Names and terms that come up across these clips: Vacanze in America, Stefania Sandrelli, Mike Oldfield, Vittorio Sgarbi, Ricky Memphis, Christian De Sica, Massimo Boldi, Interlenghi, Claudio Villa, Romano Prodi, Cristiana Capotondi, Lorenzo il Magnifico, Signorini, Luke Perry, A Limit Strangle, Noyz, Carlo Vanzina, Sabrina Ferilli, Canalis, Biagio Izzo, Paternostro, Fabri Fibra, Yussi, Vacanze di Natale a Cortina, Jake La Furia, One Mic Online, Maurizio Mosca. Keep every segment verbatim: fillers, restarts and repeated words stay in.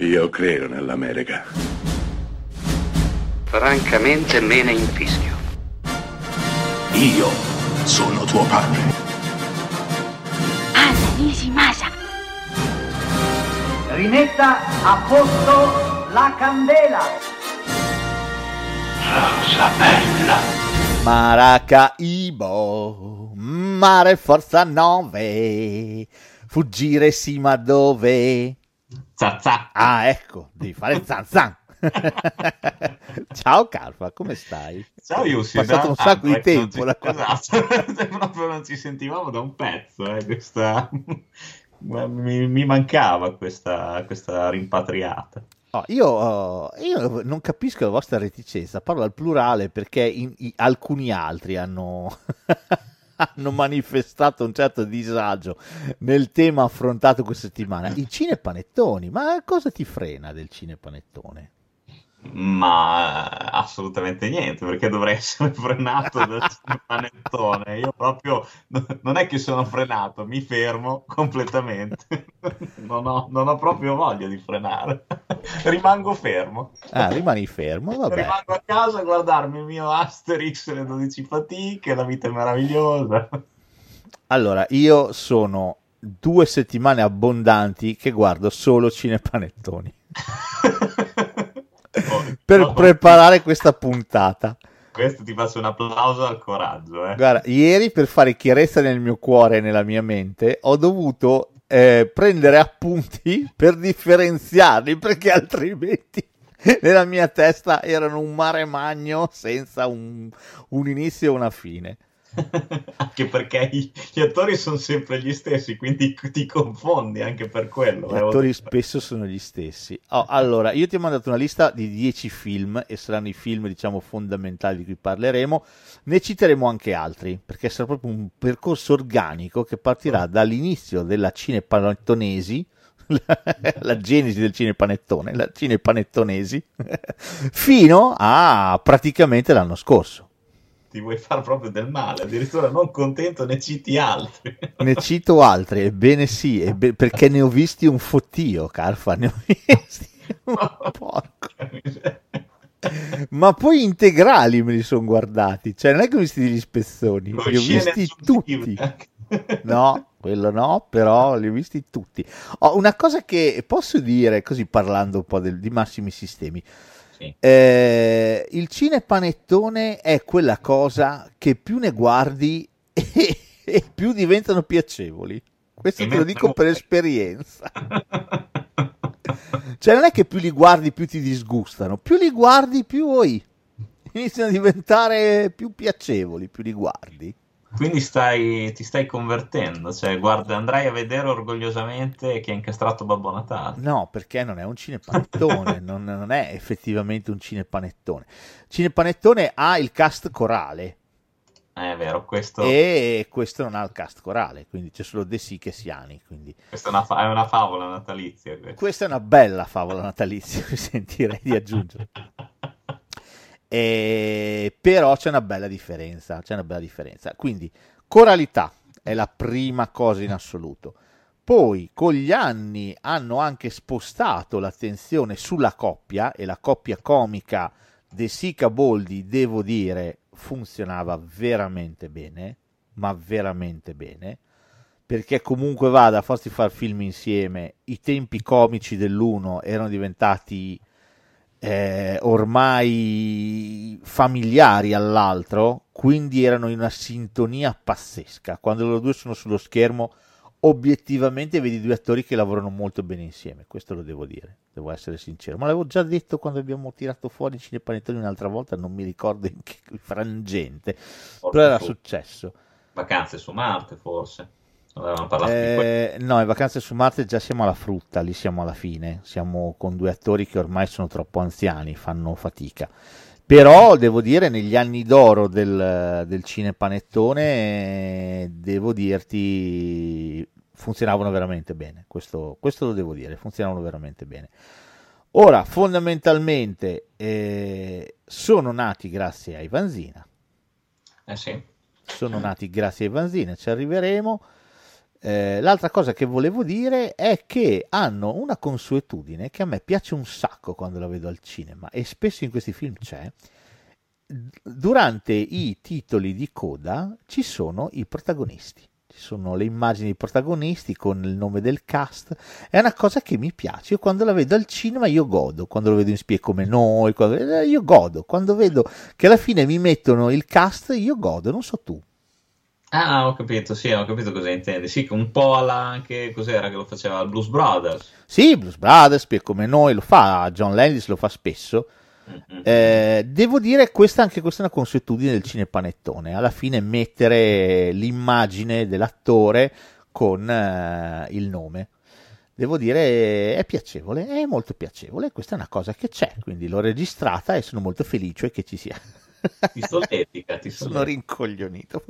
Io credo nell'America. Francamente me ne infischio. Io sono tuo padre. Anna Nishimasa. Rimetta a posto la candela. Rosa bella. Maracaibo, mare forza nove. Fuggire sì ma dove? Zazza. Ah, ecco, devi fare zanzan. Ciao Carfa, come stai? Ciao Yussi, è passato un sacco di tempo. Esatto, proprio non ci sentivamo da un pezzo, eh, questa... mi, mi mancava questa, questa rimpatriata. No, io, io non capisco la vostra reticenza, parlo al plurale perché in, in, alcuni altri hanno... hanno manifestato un certo disagio nel tema affrontato questa settimana. I cinepanettoni, ma cosa ti frena del cinepanettone? Ma assolutamente niente, perché dovrei essere frenato dal cinepanettone. Io proprio, non è che sono frenato, mi fermo completamente. Non ho, non ho proprio voglia di frenare. Rimango fermo. Ah, rimani fermo, vabbè. Rimango a casa a guardarmi il mio Asterix e le dodici fatiche, la vita è meravigliosa. Allora, io sono due settimane abbondanti che guardo solo cinepanettoni. Per no, preparare questa puntata. Questo ti faccio un applauso al coraggio, eh. Guarda, ieri per fare chiarezza nel mio cuore e nella mia mente ho dovuto eh, prendere appunti per differenziarli, perché altrimenti nella mia testa erano un mare magno senza un, un inizio e una fine. Anche perché gli attori sono sempre gli stessi, quindi ti confondi anche per quello. Gli attori spesso sono gli stessi. Oh, allora, io ti ho mandato una lista di dieci film e saranno i film, diciamo, fondamentali di cui parleremo. Ne citeremo anche altri, perché sarà proprio un percorso organico che partirà dall'inizio della cinepanettonesi, la, la genesi del cinepanettone, la cinepanettonesi, fino a praticamente l'anno scorso. Ti vuoi far proprio del male, addirittura non contento ne citi altri. Ne cito altri, ebbene sì, ebbe, perché ne ho visti un fottio, Carfa, ne ho visti un porco. Ma poi integrali me li sono guardati, cioè non è che ho visti degli spezzoni, li ho visti tutti. No, quello no, però li ho visti tutti. Oh, una cosa che posso dire, così parlando un po' del, di Massimi Sistemi, Eh, il cinepanettone è quella cosa che più ne guardi e, e più diventano piacevoli. Questo te lo dico per esperienza. Cioè non è che più li guardi più ti disgustano, più li guardi più oi, iniziano a diventare più piacevoli, più li guardi. Quindi stai, ti stai convertendo, cioè guarda, andrai a vedere orgogliosamente Chi ha incastrato Babbo Natale. No, perché non è un cinepanettone, non, non è effettivamente un cinepanettone. Cinepanettone ha il cast corale. È vero, questo... E questo non ha il cast corale, quindi c'è solo De Sica e Siani. Quindi... Questa è una, fa- è una favola natalizia. Questa. questa è una bella favola natalizia, mi sentirei di aggiungere. Eh, però c'è una bella differenza, c'è una bella differenza. Quindi coralità è la prima cosa in assoluto. Poi con gli anni hanno anche spostato l'attenzione sulla coppia, e la coppia comica De Sica Boldi, devo dire, funzionava veramente bene, ma veramente bene, perché comunque vada a farsi far film insieme, i tempi comici dell'uno erano diventati Eh, ormai familiari all'altro, quindi erano in una sintonia pazzesca. Quando loro due sono sullo schermo, obiettivamente vedi due attori che lavorano molto bene insieme, questo lo devo dire, devo essere sincero, ma l'avevo già detto quando abbiamo tirato fuori cinepanettoni un'altra volta, non mi ricordo in che frangente, forse però era fu- successo Vacanze su Marte, forse avevamo parlato eh, di no, in Vacanze su Marte già siamo alla frutta, lì siamo alla fine, siamo con due attori che ormai sono troppo anziani, fanno fatica. Però devo dire, negli anni d'oro del, del cinepanettone, devo dirti, funzionavano veramente bene, questo, questo lo devo dire, funzionavano veramente bene. Ora, fondamentalmente eh, sono nati grazie ai Vanzina, eh sì. sono nati grazie ai Vanzina, ci arriveremo. Eh, l'altra cosa che volevo dire è che hanno una consuetudine che a me piace un sacco quando la vedo al cinema, e spesso in questi film c'è: durante i titoli di coda ci sono i protagonisti, ci sono le immagini dei protagonisti con il nome del cast. È una cosa che mi piace. Io quando la vedo al cinema io godo, quando lo vedo in spie come noi quando... io godo, quando vedo che alla fine mi mettono il cast io godo, non so tu. Ah, ho capito, sì, ho capito cosa intendi. Sì, che un po' alla anche, cos'era che lo faceva, il Blues Brothers? Sì, Blues Brothers, come noi, lo fa, John Landis lo fa spesso. Mm-hmm. Eh, devo dire, questa anche questa è una consuetudine del cinepanettone, alla fine mettere l'immagine dell'attore con eh, il nome. Devo dire, è piacevole, è molto piacevole, questa è una cosa che c'è, quindi l'ho registrata e sono molto felice che ci sia. Ti solletica, ti solletica. Sono rincoglionito.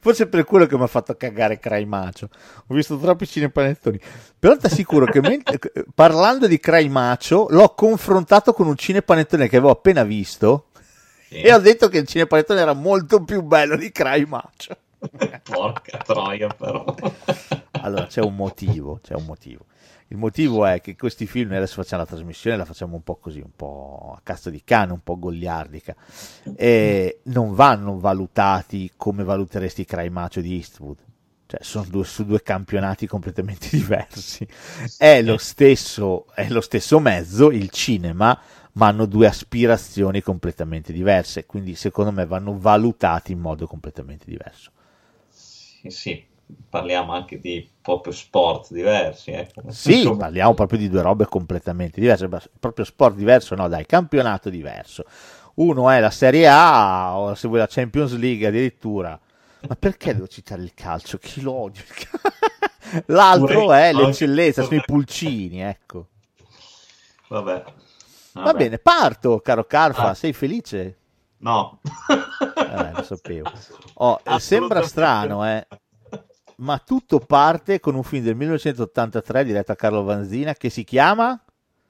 Forse per quello che mi ha fatto cagare Craimacio. Ho visto troppi cinepanettoni. Però ti assicuro che mentre, parlando di Craimacio, l'ho confrontato con un cinepanettone che avevo appena visto, sì, e ho detto che il cinepanettone era molto più bello di Craimacio. Porca troia, però. Allora, c'è un motivo, c'è un motivo. Il motivo è che questi film, adesso facciamo la trasmissione, la facciamo un po' così, un po' a cazzo di cane, un po' goliardica, e non vanno valutati come valuteresti Craimacio di Eastwood, cioè sono due, su due campionati completamente diversi. È lo stesso, è lo stesso mezzo, il cinema, ma hanno due aspirazioni completamente diverse, quindi secondo me vanno valutati in modo completamente diverso. Sì, sì. Parliamo anche di proprio sport diversi, ecco. Sì, insomma, parliamo proprio di due robe completamente diverse, proprio sport diverso, no dai, campionato diverso. Uno è la Serie A, o se vuoi la Champions League addirittura. Ma perché devo citare il calcio? Chi lo odio? L'altro è l'eccellenza, sono i pulcini, ecco. Vabbè. Vabbè. Va bene, parto, caro Carfa, ah. sei felice? No. Vabbè, lo sapevo. Oh, sembra strano, eh. Ma tutto parte con un film del millenovecentottantatré diretto a Carlo Vanzina che si chiama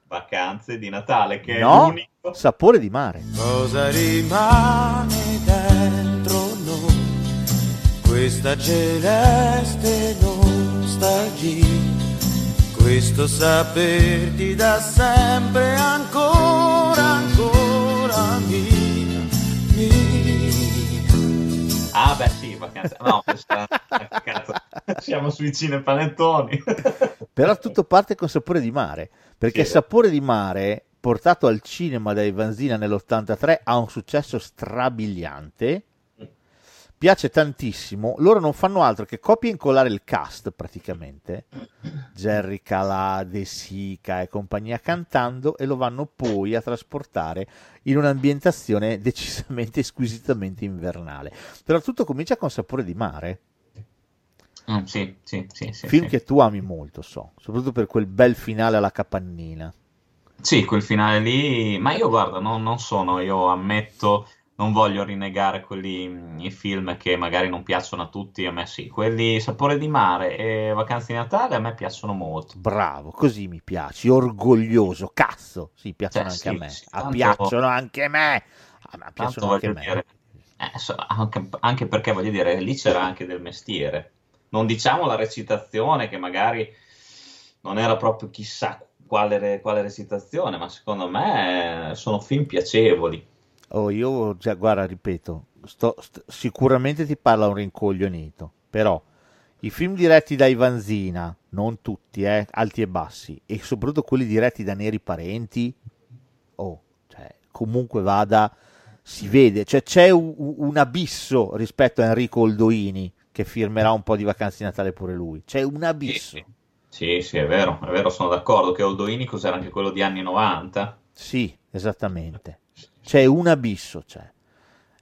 Vacanze di Natale, che no, è l'unico. Sapore di mare. Cosa rimane dentro noi? Questa celeste nostalgia, questo saperti da sempre ancora, ancora mia, mia. Ah beh sì, Vacanze. No, questa... siamo sui cinepanettoni. Però tutto parte con Sapore di Mare, perché sì, Sapore di Mare portato al cinema dai Vanzina nell'ottantatré ha un successo strabiliante, piace tantissimo. Loro non fanno altro che copia e incollare il cast praticamente, Jerry Calà, De Sica e compagnia cantando, e lo vanno poi a trasportare in un'ambientazione decisamente squisitamente invernale. Però tutto comincia con Sapore di Mare. Mm, sì, sì, sì, sì, film sì, che tu ami molto, so, soprattutto per quel bel finale alla capannina. Sì, quel finale lì, ma io guarda, no, non sono, io ammetto, non voglio rinnegare quelli, i film che magari non piacciono a tutti, a me sì, quelli Sapore di Mare e Vacanze di Natale a me piacciono molto. Bravo, così mi piaci, orgoglioso, cazzo, sì, piacciono, cioè, anche, sì, a me. Sì, piacciono anche a me, ah, piacciono anche a me, piacciono anche a me, anche perché voglio dire, lì c'era anche del mestiere. Non diciamo la recitazione, che magari non era proprio chissà quale, quale recitazione, ma secondo me sono film piacevoli. Oh, io già, guarda, ripeto, sto, st- sicuramente ti parla un rincoglionito, però i film diretti dai Vanzina, non tutti, eh, alti e bassi, e soprattutto quelli diretti da Neri Parenti, oh, cioè, comunque vada, si vede, cioè c'è un, un abisso rispetto a Enrico Oldoini, che firmerà un po' di Vacanze di Natale pure lui. C'è un abisso. Sì, sì, sì, è vero, è vero, sono d'accordo, che Oldoini cos'era, anche quello di anni novanta? Sì, esattamente. C'è un abisso, c'è.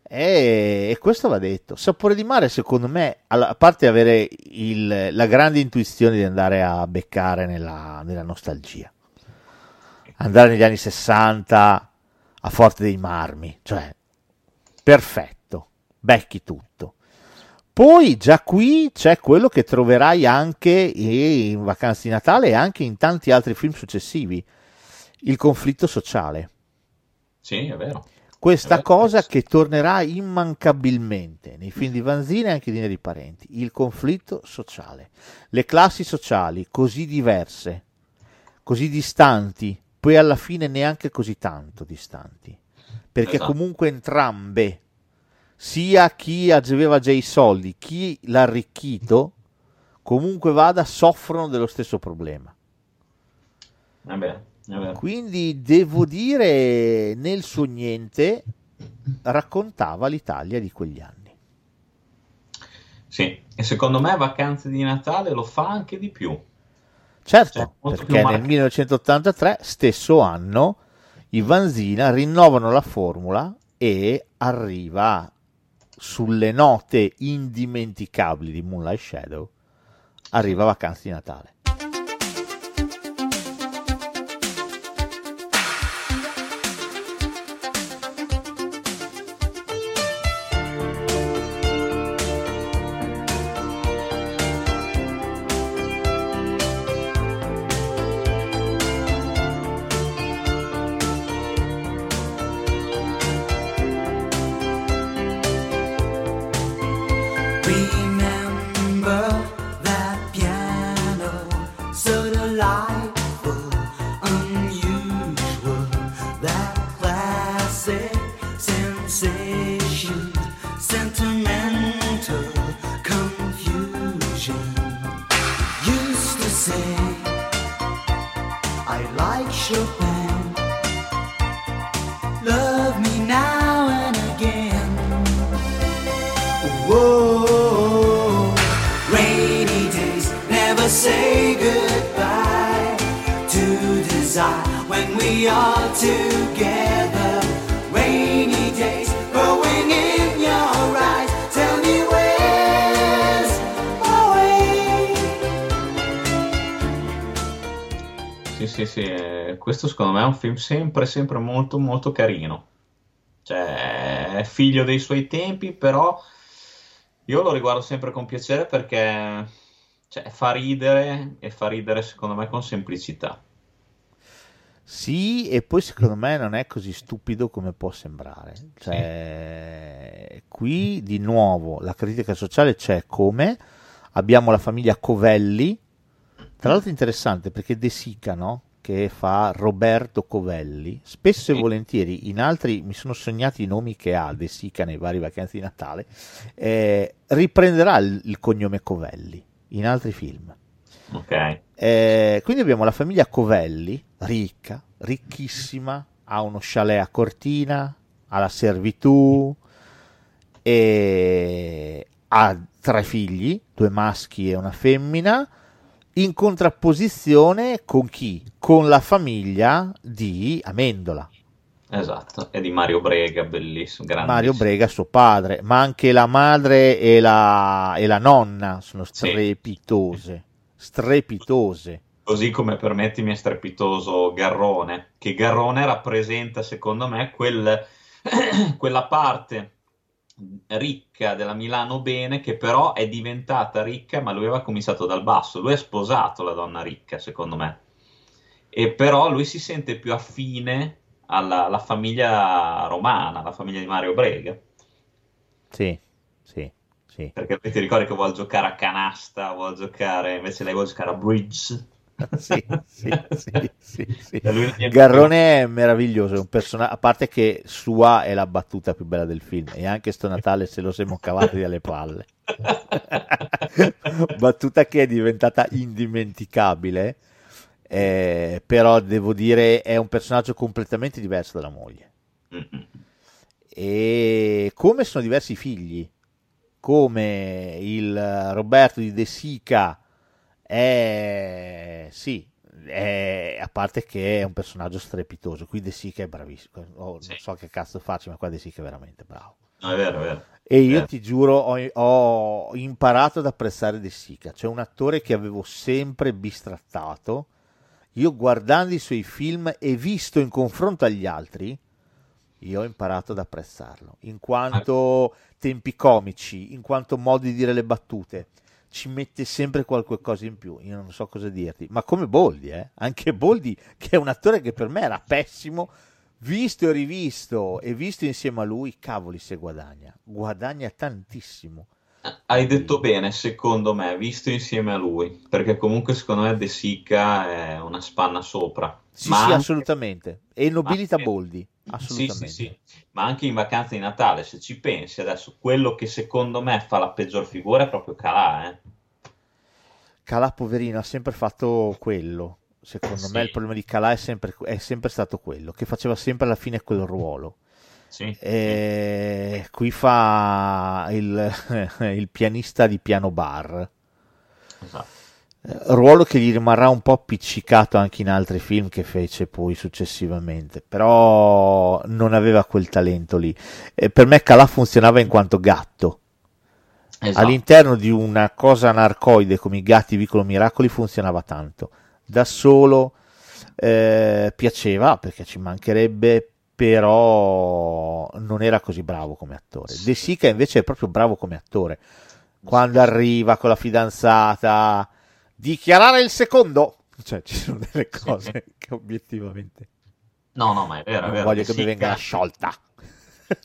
E, e questo va detto. Sapore di Mare, secondo me, a parte avere il, la grande intuizione di andare a beccare nella, nella nostalgia, andare negli anni sessanta a Forte dei Marmi, cioè, perfetto, becchi tutto. Poi già qui c'è quello che troverai anche in Vacanze di Natale e anche in tanti altri film successivi, il conflitto sociale. Sì, è vero. questa eh, cosa eh. che tornerà immancabilmente nei film di Vanzina e anche di Neri Parenti, il conflitto sociale, le classi sociali così diverse, così distanti, poi alla fine neanche così tanto distanti, perché esatto. comunque entrambe, sia chi aveva già i soldi, chi l'ha arricchito, comunque vada, soffrono dello stesso problema. Vabbè, vabbè. Quindi devo dire, nel suo niente raccontava l'Italia di quegli anni. Sì, e secondo me Vacanze di Natale lo fa anche di più. Certo, cioè, perché nel millenovecentottantatré, stesso anno, i Vanzina rinnovano la formula e arriva sulle note indimenticabili di Moonlight Shadow, arriva Vacanze di Natale. Film sempre sempre molto molto carino, cioè è figlio dei suoi tempi, però io lo riguardo sempre con piacere perché cioè, fa ridere e fa ridere secondo me con semplicità. Sì, e poi secondo me non è così stupido come può sembrare, cioè, sì. Qui di nuovo la critica sociale c'è, come abbiamo la famiglia Covelli, tra l'altro interessante perché De Sica, no? Che fa Roberto Covelli, spesso e volentieri in altri, mi sono sognati i nomi che ha De Sica nei vari Vacanze di Natale, eh, riprenderà il, il cognome Covelli in altri film. Okay. Eh, quindi abbiamo la famiglia Covelli, ricca, ricchissima, ha uno chalet a Cortina, ha la servitù, e ha tre figli, due maschi e una femmina, in contrapposizione con chi? Con la famiglia di Amendola. Esatto, e di Mario Brega, bellissimo, grandissimo. Mario Brega, suo padre, ma anche la madre e la, e la nonna sono strepitose, sì. strepitose. Così come, permettimi, è strepitoso Garrone, che Garrone rappresenta, secondo me, quel, quella parte ricca della Milano bene, che però è diventata ricca, ma lui aveva cominciato dal basso, lui ha sposato la donna ricca secondo me, e però lui si sente più affine alla, alla famiglia romana, alla famiglia di Mario Brega. Sì, sì, sì. Perché ti ricordi che vuol giocare a canasta, vuol giocare, invece lei vuol giocare a bridge. Sì, sì, sì, sì, sì. Garrone è meraviglioso, è un person- a parte che sua è la battuta più bella del film, e anche sto Natale se lo siamo cavati dalle palle. Battuta che è diventata indimenticabile, eh, però devo dire è un personaggio completamente diverso dalla moglie. Mm-hmm. E come sono diversi i figli, come il Roberto di De Sica. Eh, sì, eh, a parte che è un personaggio strepitoso. Qui De Sica è bravissimo. Oh, sì. Non so che cazzo faccio, ma qua De Sica è veramente bravo. No, è vero, è vero. E io vero. ti giuro, ho, ho imparato ad apprezzare De Sica. C'è un attore che avevo sempre bistrattato. Io, guardando i suoi film e visto in confronto agli altri, io ho imparato ad apprezzarlo in quanto tempi comici, in quanto modi di dire le battute. Ci mette sempre qualche cosa in più, io non so cosa dirti, ma come Boldi, eh? Anche Boldi, che è un attore che per me era pessimo, visto e rivisto e visto insieme a lui, cavoli se guadagna, guadagna tantissimo. Hai detto bene, secondo me, visto insieme a lui, perché comunque secondo me De Sica è una spanna sopra. Sì, ma sì, anche... assolutamente, e nobilita anche... Boldi, assolutamente. Sì, sì, sì. Ma anche in Vacanze di Natale, se ci pensi adesso, quello che secondo me fa la peggior figura è proprio Calà, eh. Calà, poverino, ha sempre fatto quello. Secondo sì. me il problema di Calà è sempre, è sempre stato quello, che faceva sempre alla fine quel ruolo. Sì. E qui fa il, il pianista di piano bar, esatto. Ruolo che gli rimarrà un po' appiccicato anche in altri film che fece poi successivamente, però non aveva quel talento lì. E per me Calà funzionava in quanto gatto, esatto. All'interno di una cosa anarcoide come i gatti Vicolo Miracoli funzionava tanto, da solo eh, piaceva, perché ci mancherebbe, però non era così bravo come attore. De Sica invece è proprio bravo come attore, quando arriva con la fidanzata, dichiarare il secondo, cioè ci sono delle cose che obiettivamente no no ma è vero, è vero. Voglio De che Sica... mi venga sciolta.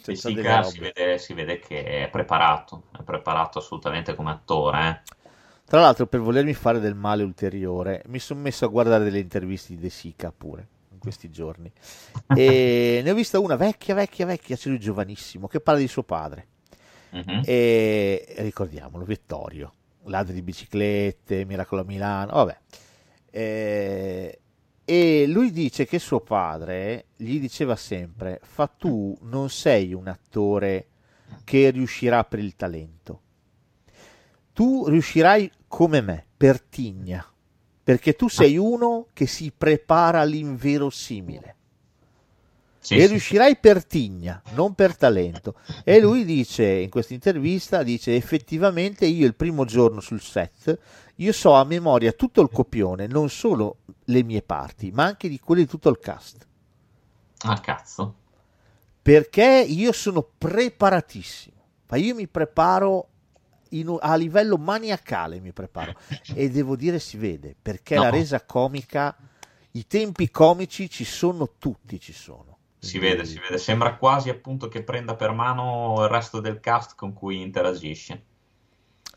De Sica si vede, si vede che è preparato è preparato assolutamente come attore, eh. Tra l'altro, per volermi fare del male ulteriore, mi sono messo a guardare delle interviste di De Sica pure questi giorni, e ne ho vista una vecchia vecchia vecchia, c'è lui giovanissimo che parla di suo padre, uh-huh. E ricordiamolo, Vittorio, ladri di biciclette, Miracolo a Milano, vabbè, e, e lui dice che suo padre gli diceva sempre: fa tu non sei un attore che riuscirà per il talento, tu riuscirai come me per tigna, perché tu sei uno che si prepara all'inverosimile, sì, e sì, riuscirai per tigna, non per talento. E lui dice in questa intervista, dice: effettivamente io il primo giorno sul set io so a memoria tutto il copione, non solo le mie parti ma anche di quelle di tutto il cast. Ah, cazzo, perché io sono preparatissimo, ma io mi preparo In, a livello maniacale mi preparo, e devo dire si vede, perché no. La resa comica, i tempi comici ci sono, tutti ci sono, si vede, si vede, sembra quasi appunto che prenda per mano il resto del cast con cui interagisce.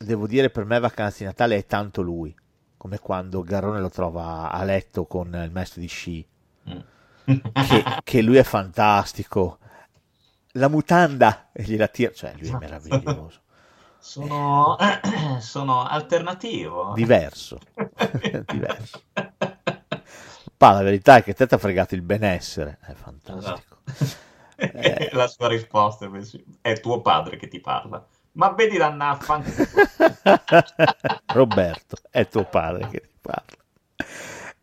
Devo dire, per me Vacanze di Natale è tanto lui, come quando Garrone lo trova a letto con il maestro di sci, mm. che, che lui è fantastico, la mutanda e gliela tira, cioè lui è meraviglioso. Sono, eh, sono alternativo, diverso, diverso. Pa, la verità è che te ti ha fregato il benessere, è fantastico. Esatto. Eh, la sua risposta è: tuo padre che ti parla. Ma vedi, dannato Roberto, è tuo padre che ti parla.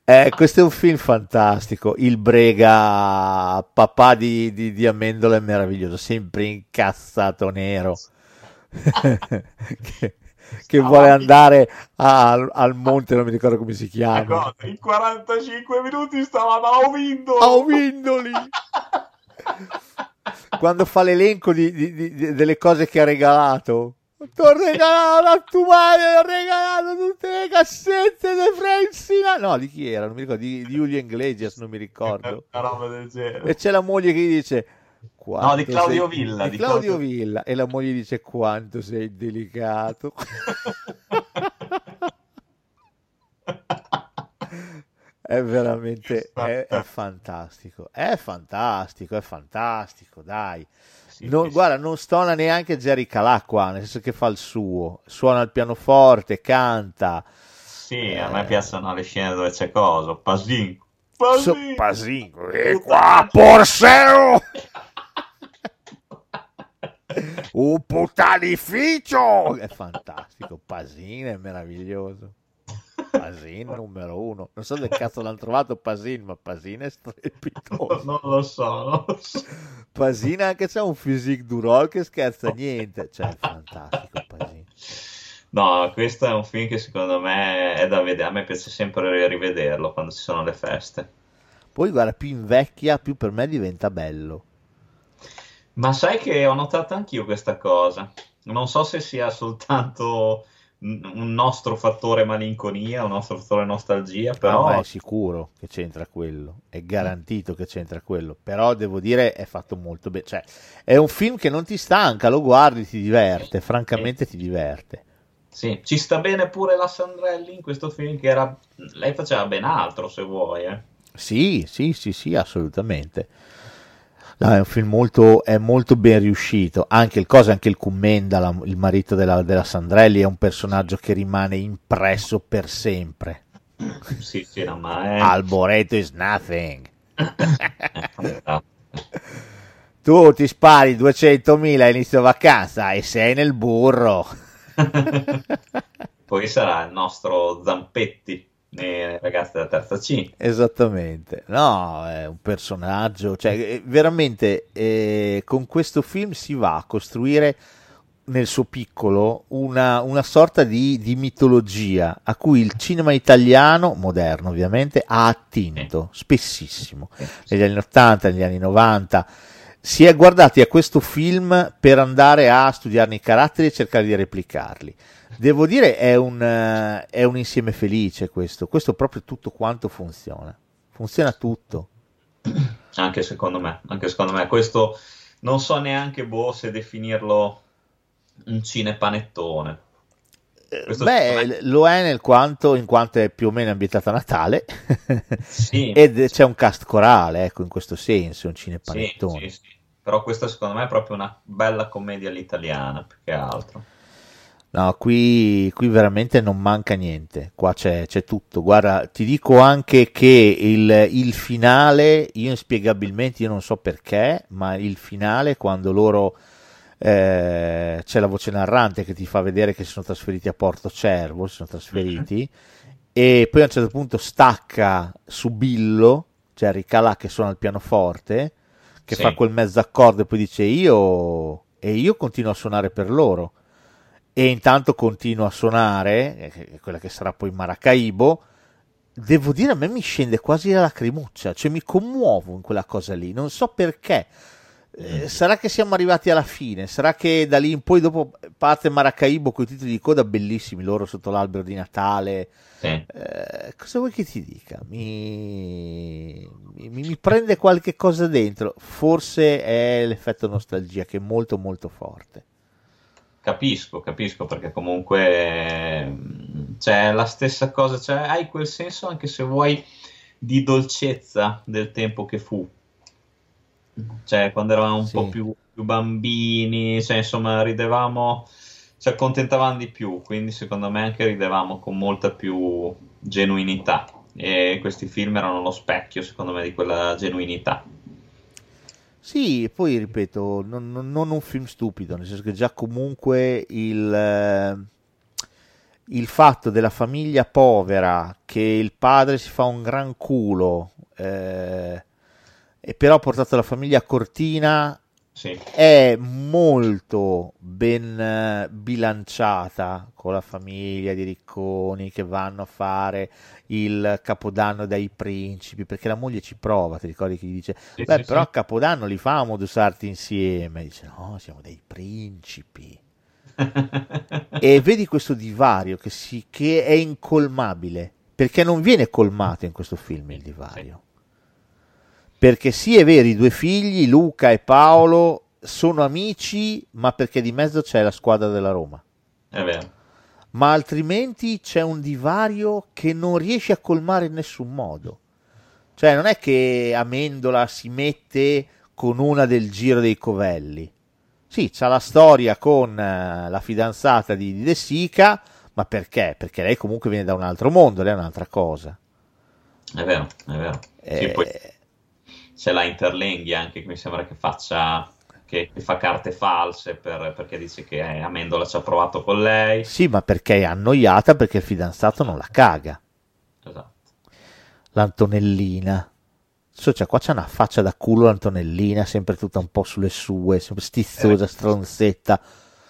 Eh, questo è un film fantastico. Il Brega, papà di, di, di Amendola, è meraviglioso, sempre incazzato nero. che, che vuole andare a, al monte, non mi ricordo come si chiama. In quarantacinque minuti stava da Ovindoli, Ovindoli. Quando fa l'elenco di, di, di, delle cose che ha regalato, ho regalato l'attuale, ho regalato tutte le cassette di Frenzina, no, di chi era? Non mi ricordo, di, di Julio Iglesias, non mi ricordo, una roba del genere. E c'è la moglie che dice: Quanto no, di Claudio sei... Villa. Di, di Claudio, Claudio Villa. E la moglie dice: quanto sei delicato. È veramente è, è fantastico. È fantastico, è fantastico, dai. Sì, non, sì. Guarda, non stona neanche Jerry Calà qua, nel senso che fa il suo. Suona il pianoforte, canta. Sì, eh... a me piacciono le scene dove c'è coso, Pasinco. Pasinco. E qua, Porseo! Un puttanificio, è fantastico. Pasin è meraviglioso, Pasin numero uno, non so dove cazzo l'hanno trovato Pasin, ma Pasin è strepitoso, non lo so, non lo so. Pasin anche c'ha un physique du rôle che scherza niente, cioè è fantastico Pasin. No, questo è un film che secondo me è da vedere, a me piace sempre rivederlo quando ci sono le feste. Poi guarda, più invecchia più per me diventa bello. Ma sai che ho notato anch'io questa cosa, non so se sia soltanto un nostro fattore malinconia, un nostro fattore nostalgia, però... Ah, ma è sicuro che c'entra quello, è garantito che c'entra quello, però devo dire è fatto molto bene, cioè è un film che non ti stanca, lo guardi, ti diverte, francamente ti diverte. Sì, ci sta bene pure la Sandrelli in questo film, che era... lei faceva ben altro, se vuoi, eh. Sì, sì, sì, sì, assolutamente. No, è un film molto, è molto ben riuscito, anche il cosa, anche il Commenda, la, il marito della, della Sandrelli, è un personaggio che rimane impresso per sempre. Sì, sì, no, ma è... Alboreto is nothing. Tu ti spari duecentomila a inizio vacanza e sei nel burro. Poi sarà il nostro Zampetti, ragazzi della terza C. Esattamente, no, è un personaggio, cioè veramente eh, con questo film si va a costruire nel suo piccolo una, una sorta di, di mitologia a cui il cinema italiano moderno ovviamente ha attinto spessissimo negli anni ottanta, negli anni novanta. Si è guardati a questo film per andare a studiarne i caratteri e cercare di replicarli. Devo dire è un, è un insieme felice questo, questo proprio tutto quanto funziona, funziona tutto. Anche secondo me, anche secondo me questo non so neanche boh se definirlo un cinepanettone. Questo Beh, me... lo è nel quanto, in quanto è più o meno ambientata a Natale, sì, ed c'è un cast corale, ecco, in questo senso, un cinepanettone. Sì, sì, sì. Però questa secondo me è proprio una bella commedia all'italiana, più che altro. No, qui, qui veramente non manca niente, qua c'è, c'è tutto. Guarda, ti dico anche che il, il finale, io inspiegabilmente, io non so perché, ma il finale quando loro... Eh, c'è la voce narrante che ti fa vedere che si sono trasferiti a Porto Cervo, si sono trasferiti, e poi a un certo punto stacca su Billo, cioè Jerry Calà che suona il pianoforte, che sì, fa quel mezzo accordo e poi dice io e io continuo a suonare per loro, e intanto continuo a suonare quella che sarà poi Maracaibo. Devo dire, a me mi scende quasi la lacrimuccia, cioè mi commuovo in quella cosa lì, non so perché. Eh, sarà che siamo arrivati alla fine, sarà che da lì in poi dopo parte Maracaibo con i titoli di coda bellissimi loro sotto l'albero di Natale, sì. eh, cosa vuoi che ti dica, mi... Mi, mi prende qualche cosa dentro, forse è l'effetto nostalgia che è molto molto forte. Capisco, capisco, perché comunque c'è la stessa cosa, cioè hai quel senso anche se vuoi di dolcezza del tempo che fu, cioè quando eravamo un sì. po' più, più bambini, cioè insomma ridevamo, ci accontentavamo di più, quindi secondo me anche ridevamo con molta più genuinità, e questi film erano lo specchio secondo me di quella genuinità. Sì, e poi ripeto, non, non, non un film stupido, nel senso che già comunque il, il fatto della famiglia povera, che il padre si fa un gran culo eh, e però ha portato la famiglia a Cortina, sì, è molto ben bilanciata con la famiglia di Ricconi che vanno a fare il Capodanno dai principi, perché la moglie ci prova, ti ricordi che gli dice sì, beh sì, però sì, a Capodanno li fa a modusarti insieme, dice no, siamo dei principi. E vedi questo divario che, si, che è incolmabile, perché non viene colmato in questo film il divario, sì. Perché sì, è vero, i due figli, Luca e Paolo, sono amici, ma perché di mezzo c'è la squadra della Roma. È vero. Ma altrimenti c'è un divario che non riesce a colmare in nessun modo. Cioè non è che Amendola si mette con una del Giro dei Covelli. Sì, c'ha la storia con la fidanzata di De Sica, ma perché? Perché lei comunque viene da un altro mondo, lei è un'altra cosa. È vero, è vero. E... sì, poi... c'è la Interlenghi anche, che mi sembra che faccia, che, che fa carte false per, perché dice che eh, Amendola ci ha provato con lei. Sì, ma perché è annoiata, perché il fidanzato non la caga. Esatto. L'Antonellina. So, cioè, qua c'è una faccia da culo l'Antonellina, sempre tutta un po' sulle sue, sempre stizzosa, stronzetta,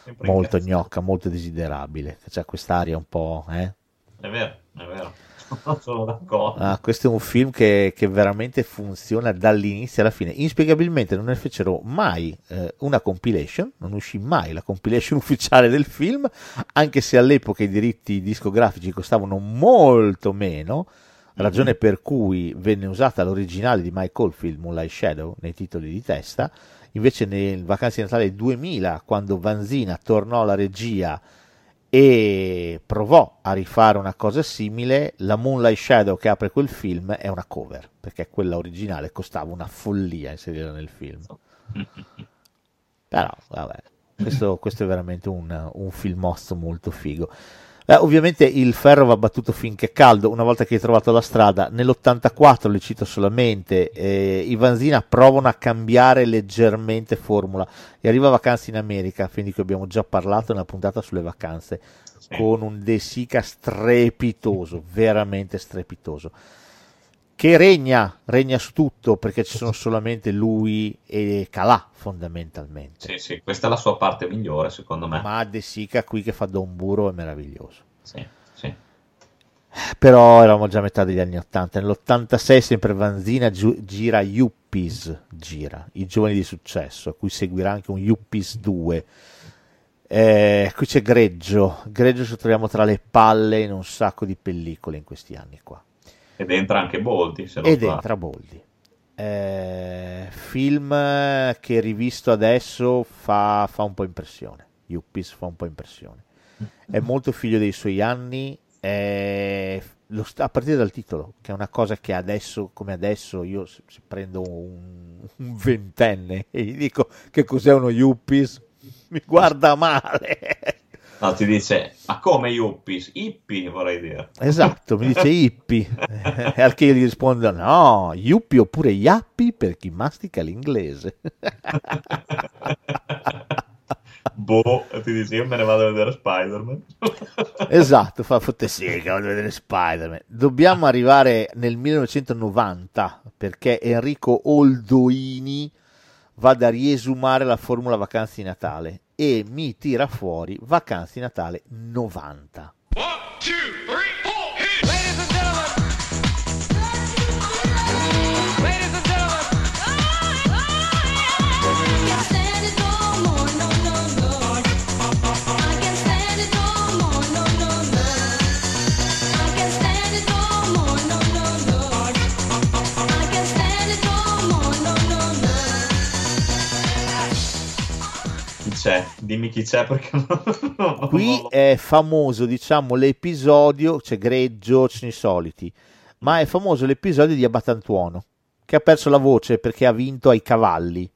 sempre molto gnocca, molto desiderabile. C'è quest'aria un po', eh? È vero, è vero. non sono d'accordo. Ah, questo è un film che, che veramente funziona dall'inizio alla fine. Inspiegabilmente non ne fecero mai eh, una compilation, non uscì mai la compilation ufficiale del film, anche se all'epoca i diritti discografici costavano molto meno, ragione mm-hmm. per cui venne usata l'originale di Mike Oldfield, Moonlight Shadow, nei titoli di testa. Invece nel Vacanze di Natale duemila, quando Vanzina tornò alla regia e provò a rifare una cosa simile, la Moonlight Shadow che apre quel film è una cover, perché quella originale costava una follia inserirla nel film. Però vabbè, questo, questo è veramente un, un filmozzo molto figo. Eh, ovviamente il ferro va battuto finché caldo. Una volta che hai trovato la strada, nell'ottantaquattro, le cito solamente, eh, i Vanzina provano a cambiare leggermente formula e arriva Vacanze in America, film di cui abbiamo già parlato nella puntata sulle vacanze, sì, con un De Sica strepitoso, veramente strepitoso, che regna, regna su tutto, perché ci sono solamente lui e Calà fondamentalmente. Sì, sì, questa è la sua parte migliore secondo me. Ma De Sica qui che fa Don Burro è meraviglioso. Sì, sì. Però eravamo già a metà degli anni ottanta. Nell'ottantasei sempre Vanzina gi- gira Yuppies, gira I giovani di successo, a cui seguirà anche un Yuppies due. Eh, qui c'è Greggio, Greggio ci troviamo tra le palle in un sacco di pellicole in questi anni qua. Ed entra anche Boldi. Se non Ed fa. entra Boldi. Eh, film che rivisto adesso fa, fa un po' impressione. Yuppies fa un po' impressione. È molto figlio dei suoi anni. Eh, lo, a partire dal titolo, che è una cosa che adesso, come adesso, io se, se prendo un, un ventenne e gli dico che cos'è uno Yuppies, mi guarda male. No, ti dice, ma come Yuppies? Hippie, vorrei dire. Esatto, mi dice hippie. E al che io gli rispondo, no, yuppie oppure yappi per chi mastica l'inglese. Boh, ti dice, io me ne vado a vedere Spider-Man. Esatto, fa fottesì che vado a vedere Spider-Man. Dobbiamo arrivare nel millenovecentonovanta, perché Enrico Oldoini va a riesumare la formula Vacanze di Natale e mi tira fuori Vacanze di Natale novanta. One, two, three, four, hit! Ladies and gentlemen! Ladies and c'è, dimmi chi c'è perché non... Qui è famoso, diciamo, l'episodio, c'è cioè Greggio, ce ne soliti, ma è famoso l'episodio di Abbatantuono, che ha perso la voce perché ha vinto ai cavalli,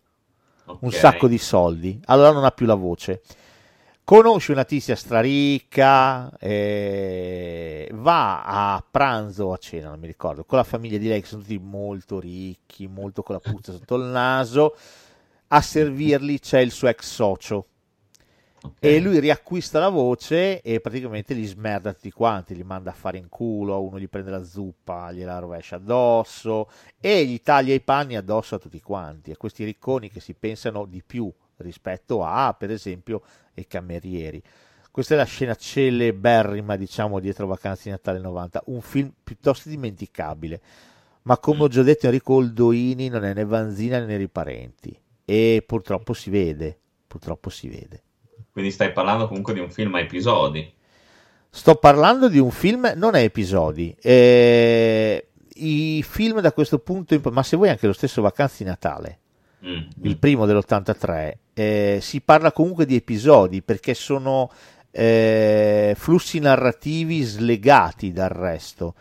okay, un sacco di soldi, allora non ha più la voce, conosce una tizia straricca, eh, va a pranzo o a cena, non mi ricordo, con la famiglia di lei, che sono tutti molto ricchi, molto con la puzza sotto il naso. A servirli c'è il suo ex socio, okay, e lui riacquista la voce e praticamente li smerda tutti quanti, li manda a fare in culo, uno gli prende la zuppa, gliela rovescia addosso e gli taglia i panni addosso a tutti quanti, a questi ricconi che si pensano di più rispetto a, per esempio, i camerieri. Questa è la scena celeberrima, diciamo, dietro Vacanze di Natale novanta, un film piuttosto dimenticabile, ma come ho già detto Enrico Oldoini non è né Vanzina né Neri Parenti. E purtroppo si vede, purtroppo si vede. Quindi stai parlando comunque di un film a episodi? Sto parlando di un film non a episodi. Eh, i film da questo punto in poi, ma se vuoi anche lo stesso Vacanze di Natale, mm. il primo dell'ottantatré, eh, si parla comunque di episodi perché sono eh, flussi narrativi slegati dal resto.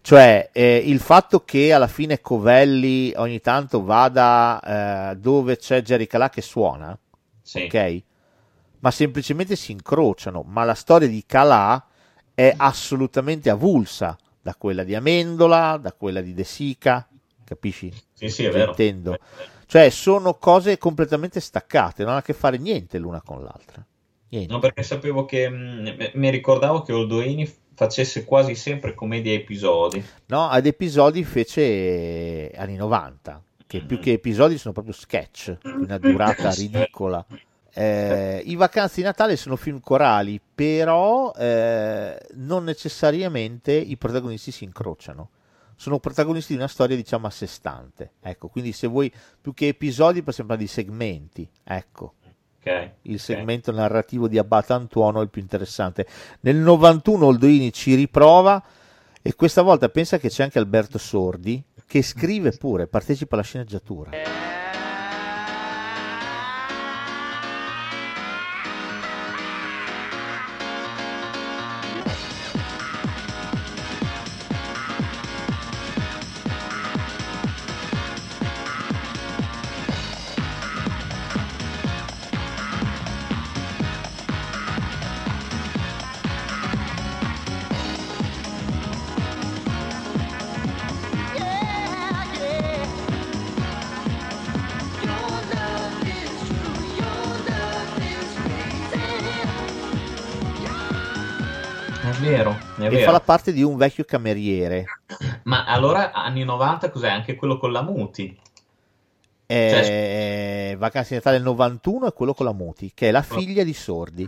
Cioè eh, il fatto che alla fine Covelli ogni tanto vada eh, dove c'è Jerry Calà che suona, sì, ok? Ma semplicemente si incrociano, ma la storia di Calà è assolutamente avulsa da quella di Amendola, da quella di De Sica, capisci? Sì, sì, è vero. Intendo. Cioè sono cose completamente staccate, non ha a che fare niente l'una con l'altra. Niente. No, perché sapevo che mh, mi ricordavo che Oldoini facesse quasi sempre commedie a episodi. No, ad episodi fece anni novanta, che più che episodi sono proprio sketch, una durata ridicola. Eh, I Vacanze di Natale sono film corali, però eh, non necessariamente i protagonisti si incrociano. Sono protagonisti di una storia, diciamo, a sé stante. Ecco, quindi se vuoi, più che episodi, per esempio, di segmenti. Ecco. Okay, il segmento okay. narrativo di Abbate Antuono è il più interessante. Nel novantuno Oldoini ci riprova, e questa volta pensa che c'è anche Alberto Sordi, che scrive pure, partecipa alla sceneggiatura. E fa la parte di un vecchio cameriere. Ma allora anni novanta cos'è? Anche quello con la Muti? Eh, cioè... Vacanze di Natale novantuno è quello con la Muti, che è la figlia di Sordi.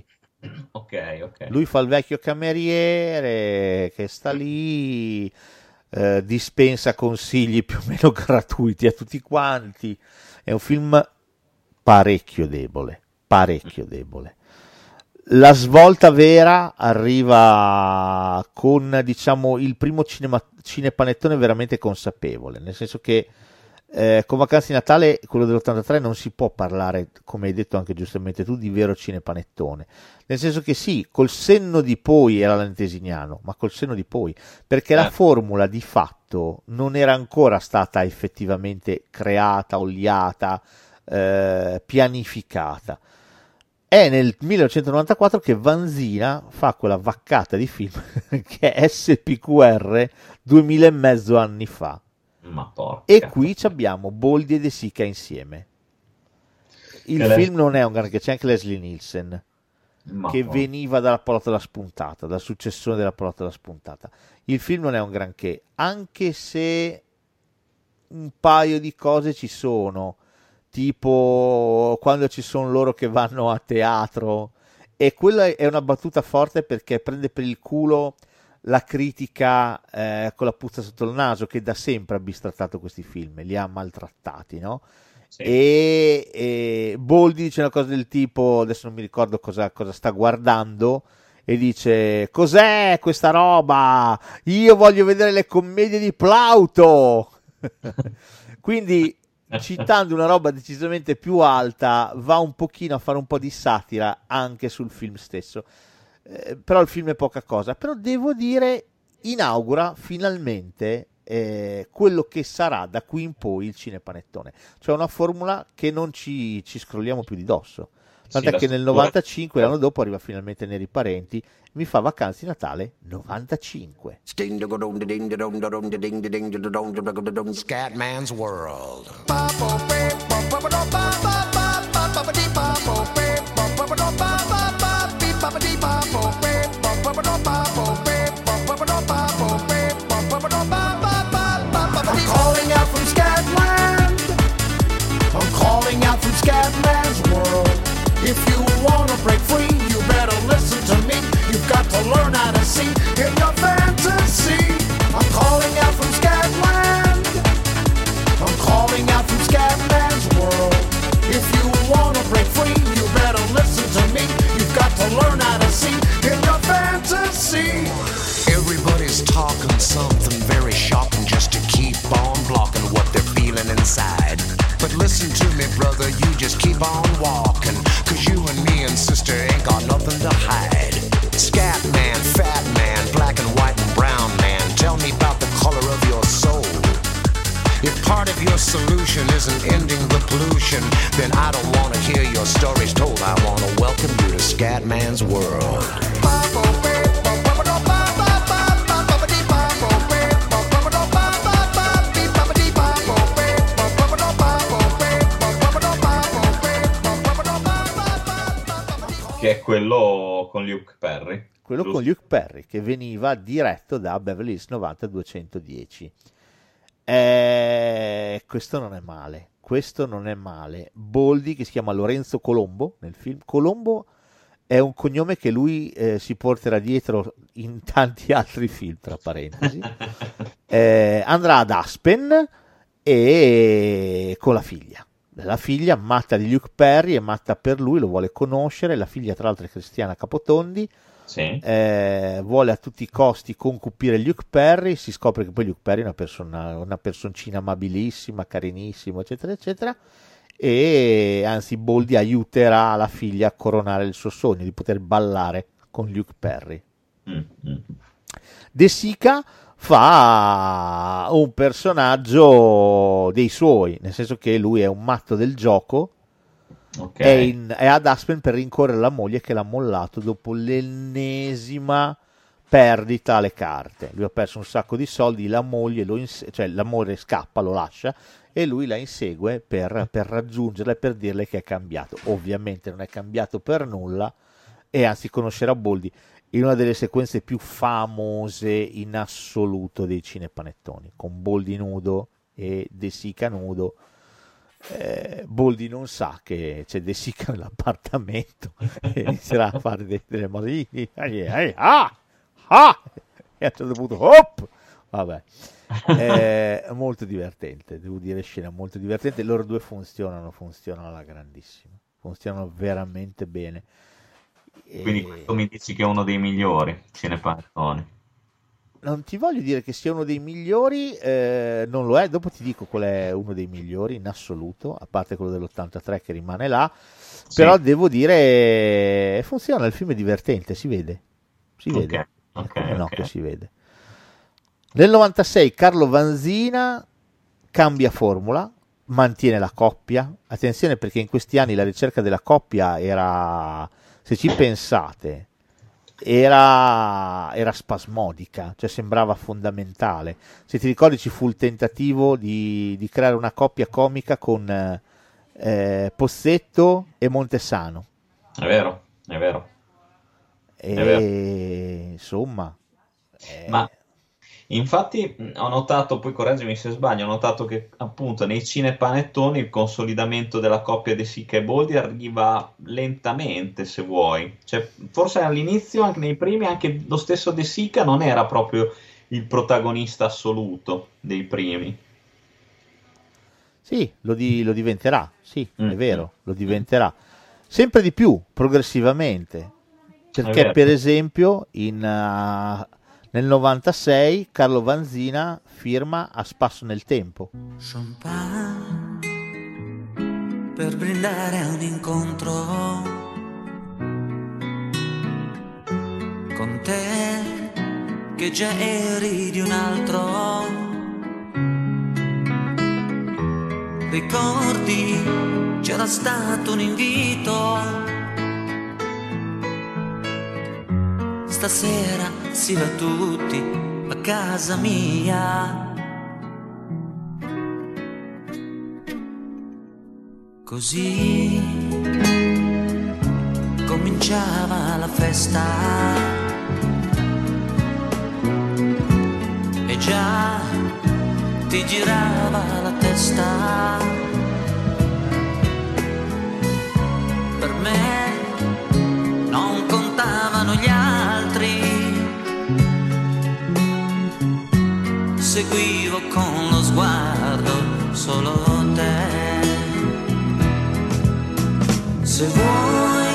Ok, ok. Lui fa il vecchio cameriere che sta lì, eh, dispensa consigli più o meno gratuiti a tutti quanti. È un film parecchio debole, parecchio debole. La svolta vera arriva con, diciamo, il primo cinema, cinepanettone veramente consapevole, nel senso che eh, con Vacanze di Natale, quello dell'ottantatré, non si può parlare, come hai detto anche giustamente tu, di vero cinepanettone, nel senso che sì, col senno di poi era l'antesignano, ma col senno di poi, perché eh. la formula di fatto non era ancora stata effettivamente creata, oliata, eh, pianificata. È nel millenovecentonovantaquattro che Vanzina fa quella vaccata di film che è S P Q R duemila e mezzo anni fa. Ma porca. E qui abbiamo Boldi e De Sica insieme. Il e film le... non è un gran che c'è anche Leslie Nielsen, ma che porca. Veniva dalla Palotta della Spuntata, dal successore della Palotta della Spuntata. Il film non è un granché, anche se un paio di cose ci sono. Tipo quando ci sono loro che vanno a teatro, e quella è una battuta forte perché prende per il culo la critica eh, con la puzza sotto il naso, che da sempre ha bistrattato questi film, li ha maltrattati, no? Sì. E, e Boldi dice una cosa del tipo, adesso non mi ricordo cosa, cosa sta guardando, e dice: cos'è questa roba? Io voglio vedere le commedie di Plauto. Quindi, citando una roba decisamente più alta, va un pochino a fare un po' di satira anche sul film stesso, eh, però il film è poca cosa, però devo dire inaugura finalmente eh, quello che sarà da qui in poi il cinepanettone, cioè una formula che non ci, ci scrolliamo più di dosso, tant'è sì, che nel novantacinque, l'anno dopo, arriva finalmente Neri Parenti, mi fa Vacanze di Natale novantacinque. Scatman's World. I'm calling out from Scatland. I'm calling out from Scatman's World. If you wanna break free, you better listen to me. You've got to learn how to see in your fantasy. I'm calling out from Scatland. I'm calling out from Scatman's world. If you wanna break free, you better listen to me. You've got to learn how to see in your fantasy. Everybody's talking something very shocking just to keep on blocking what they're feeling inside. But listen to me, brother, you just keep on walking, cause you and me and sister ain't got nothing to hide. Scat man, fat man, black and white and brown man, tell me about the color of your soul. If part of your solution isn't ending the pollution, then I don't wanna hear your stories told. I wanna welcome you to Scat Man's world. Che è quello con Luke Perry. Quello giusto? Con Luke Perry, che veniva diretto da Beverly Hills novanta duecentodieci. Eh, questo non è male. questo non è male. Boldi, che si chiama Lorenzo Colombo nel film. Colombo è un cognome che lui eh, si porterà dietro in tanti altri film, tra parentesi. Eh, andrà ad Aspen e con la figlia. La figlia matta di Luke Perry, è matta per lui, lo vuole conoscere. La figlia, tra l'altro, è Cristiana Capotondi. Sì. Eh, vuole a tutti i costi concupire Luke Perry. Si scopre che poi Luke Perry è una, persona, una personcina amabilissima, carinissima, eccetera eccetera, e anzi Boldi aiuterà la figlia a coronare il suo sogno di poter ballare con Luke Perry. Mm-hmm. De Sica fa un personaggio dei suoi, nel senso che lui è un matto del gioco. Okay. È, in, è ad Aspen per rincorrere la moglie che l'ha mollato dopo l'ennesima perdita alle carte. Lui ha perso un sacco di soldi, la moglie lo inse- cioè l'amore scappa, lo lascia, e lui la insegue per, per raggiungerla e per dirle che è cambiato. Ovviamente non è cambiato per nulla, e anzi conoscerà Boldi in una delle sequenze più famose in assoluto dei cinepanettoni, con Boldi nudo e De Sica nudo. Eh, Boldi non sa che c'è De Sica nell'appartamento e inizierà a fare delle, delle morine. Ah, ah! E a un certo punto hop! Vabbè, eh, molto divertente, devo dire, scena molto divertente. Loro due funzionano, funzionano alla grandissima, funzionano veramente bene. E... quindi questo mi dici che è uno dei migliori cinepanettoni? Non ti voglio dire che sia uno dei migliori, eh, non lo è, dopo ti dico qual è uno dei migliori in assoluto, a parte quello dell'ottantatré che rimane là, sì. Però devo dire, funziona, il film è divertente, si vede, si okay. vede, okay, okay. No, che si vede. Nel novantasei Carlo Vanzina cambia formula, mantiene la coppia, attenzione perché in questi anni la ricerca della coppia era, se ci pensate... Era, era spasmodica, cioè sembrava fondamentale. Se ti ricordi ci fu il tentativo di, di creare una coppia comica con eh, Pozzetto e Montesano. È vero, è vero. E, è vero. Insomma. È... Ma infatti ho notato, poi correggimi se sbaglio, ho notato che appunto nei cinepanettoni il consolidamento della coppia De Sica e Boldi arriva lentamente, se vuoi, cioè, forse all'inizio, anche nei primi, anche lo stesso De Sica non era proprio il protagonista assoluto dei primi. Sì, lo, di, lo diventerà, sì, mm. è vero, lo diventerà sempre di più, progressivamente, perché per esempio in... Uh, nel novantasei Carlo Vanzina firma A Spasso nel Tempo. Champagne per brindare a un incontro con te che già eri di un altro. Ricordi c'era stato un invito. Stasera si va tutti a casa mia. Così cominciava la festa e già ti girava la testa. Per me non contavano gli altri, seguivo con lo sguardo solo te. Se vuoi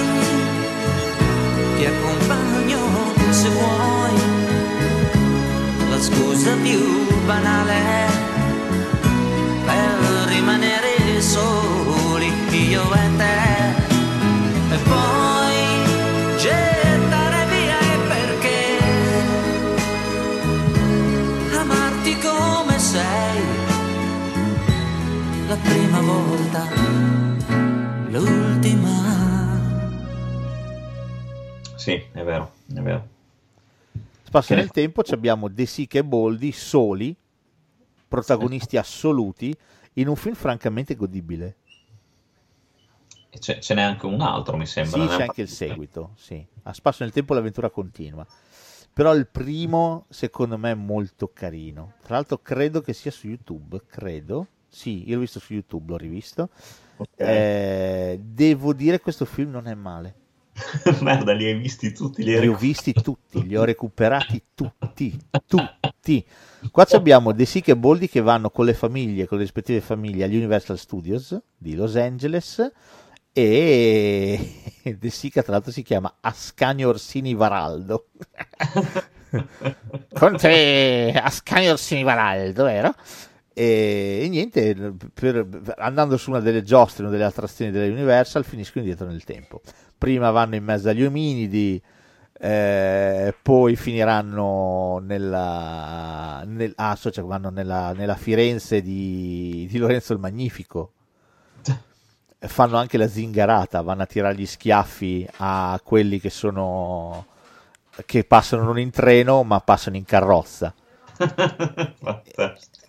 ti accompagno, se vuoi la scusa più banale per rimanere soli io e te. E poi gettare via e perché amare come sei la prima volta, l'ultima. Sì, è vero, è vero. Spasso nel tempo ci abbiamo De Sica e Boldi soli, protagonisti assoluti, in un film francamente godibile. E c'è, ce n'è anche un altro, mi sembra. Sì, c'è anche il seguito, sì. A Spasso nel tempo l'avventura continua. Però il primo, secondo me, è molto carino. Tra l'altro credo che sia su YouTube, credo. Sì, io l'ho visto su YouTube, l'ho rivisto. Okay. Eh, devo dire questo film non è male. Merda, li hai visti tutti? Li, hai li ho visti tutti, li ho recuperati tutti, tutti. Qua abbiamo De Sica e Boldi che vanno con le famiglie, con le rispettive famiglie agli Universal Studios di Los Angeles, e De Sica tra l'altro si chiama Ascanio Orsini Varaldo. Con te Ascanio Orsini Varaldo, vero? E, e niente, per, per, andando su una delle giostre, una delle attrazioni della Universal, finiscono indietro nel tempo. Prima vanno in mezzo agli ominidi, eh, poi finiranno nella, nel, ah, so, cioè, vanno nella, nella Firenze di, di Lorenzo il Magnifico. Fanno anche la zingarata, vanno a tirare gli schiaffi a quelli che sono, che passano non in treno ma passano in carrozza. Fantastico.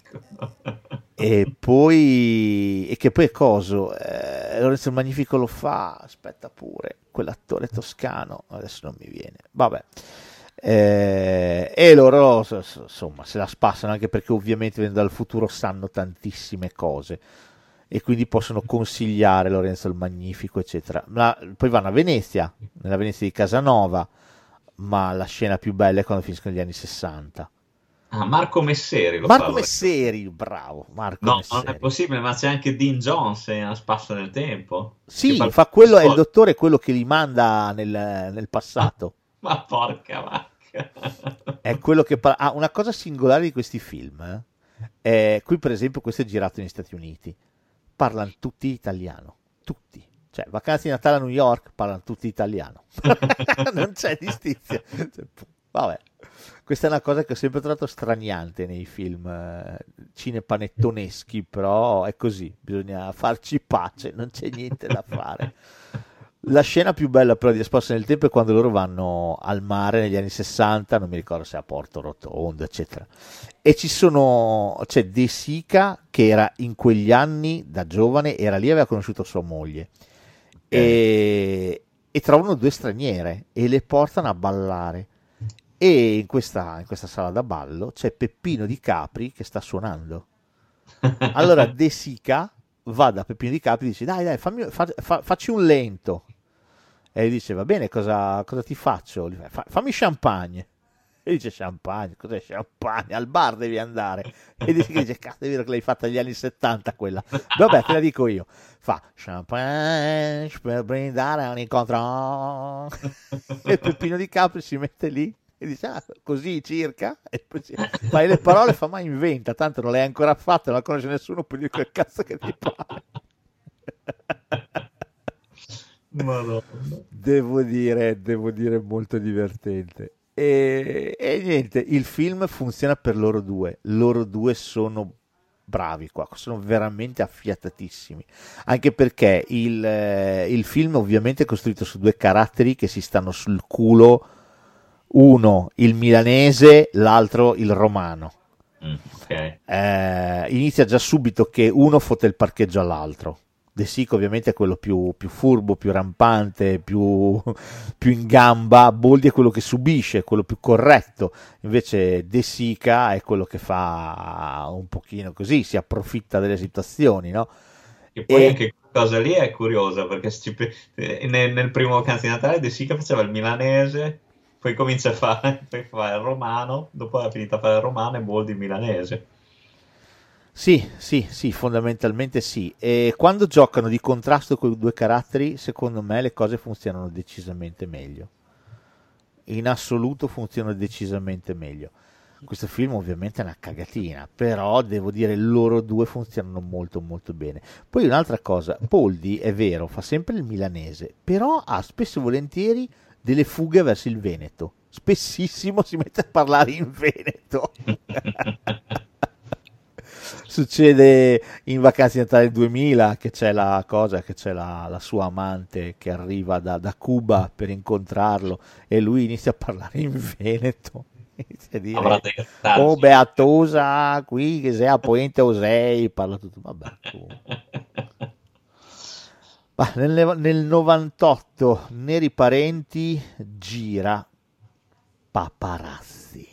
E poi, e che poi è coso, eh, Lorenzo il Magnifico lo fa, aspetta pure, quell'attore toscano, adesso non mi viene, vabbè, eh, e loro so, so, insomma se la spassano, anche perché ovviamente venendo dal futuro sanno tantissime cose e quindi possono consigliare Lorenzo il Magnifico eccetera. Ma poi vanno a Venezia, nella Venezia di Casanova, ma la scena più bella è quando finiscono gli anni sessanta. Ah, Marco Messeri lo Marco fa, Messeri, bravo Marco no, Messeri. Non è possibile, ma c'è anche Dean Jones in A Spasso nel Tempo. Sì, fa, fa quello, è il dottore, quello che li manda nel, nel passato. Ma porca vacca. È quello che parla... Ah, una cosa singolare di questi film, eh? È, qui per esempio questo è girato negli Stati Uniti, parlano tutti italiano, tutti. Cioè, Vacanze di Natale a New York, parlano tutti italiano. Non c'è distinzione. Vabbè. Questa è una cosa che ho sempre trovato straniante nei film eh, cinepanettoneschi, però è così, bisogna farci pace, non c'è niente da fare. La scena più bella però di A Spasso nel Tempo è quando loro vanno al mare negli anni sessanta, non mi ricordo se a Porto Rotondo eccetera, e ci sono, c'è De Sica che era in quegli anni da giovane, era lì, aveva conosciuto sua moglie, e, e trovano due straniere e le portano a ballare. E in questa, in questa sala da ballo c'è Peppino di Capri che sta suonando. Allora De Sica va da Peppino di Capri e dice: dai dai, fammi, fa, fa, facci un lento. E gli dice: va bene, cosa, cosa ti faccio? Gli fa, fammi champagne. E dice: champagne? Cos'è champagne? Al bar devi andare. E De Sica dice: cazzo, è vero che l'hai fatta negli anni settanta quella. Vabbè, te la dico io. Fa champagne per brindare a un incontro. E Peppino di Capri si mette lì e dice: ah, così circa, e poi fai le parole, fa, ma inventa, tanto non l'hai ancora fatta, non la conosce nessuno, poi dico che cazzo che ti pare. Madonna. Devo dire, devo dire molto divertente. E, e niente, il film funziona per loro due, loro due sono bravi qua, sono veramente affiatatissimi, anche perché il, il film ovviamente è costruito su due caratteri che si stanno sul culo, uno il milanese, l'altro il romano. Mm, okay. Eh, inizia già subito che uno fotte il parcheggio all'altro. De Sica ovviamente è quello più, più furbo, più rampante, più, più in gamba. Boldi è quello che subisce, è quello più corretto, invece De Sica è quello che fa un pochino così, si approfitta delle situazioni, no? E poi e... anche cosa lì è curiosa, perché ci... nel, nel primo Vacanze di Natale De Sica faceva il milanese, poi comincia a fare, poi fa il romano, dopo ha finito a fare il romano e Boldi il milanese. Sì, sì, sì, fondamentalmente sì. E quando giocano di contrasto con i due caratteri, secondo me le cose funzionano decisamente meglio. In assoluto funzionano decisamente meglio. Questo film ovviamente è una cagatina, però devo dire loro due funzionano molto molto bene. Poi un'altra cosa, Boldi è vero, fa sempre il milanese, però ha spesso e volentieri delle fughe verso il Veneto, spessissimo si mette a parlare in Veneto. Succede in Vacanze di Natale duemila che c'è la cosa, che c'è la, la sua amante che arriva da, da Cuba per incontrarlo e lui inizia a parlare in Veneto, inizia a dire oh Beatosa qui che sei a Ponte Osei, parla tutto, vabbè tu. Bah, nel, nel novantotto Neri Parenti gira Paparazzi.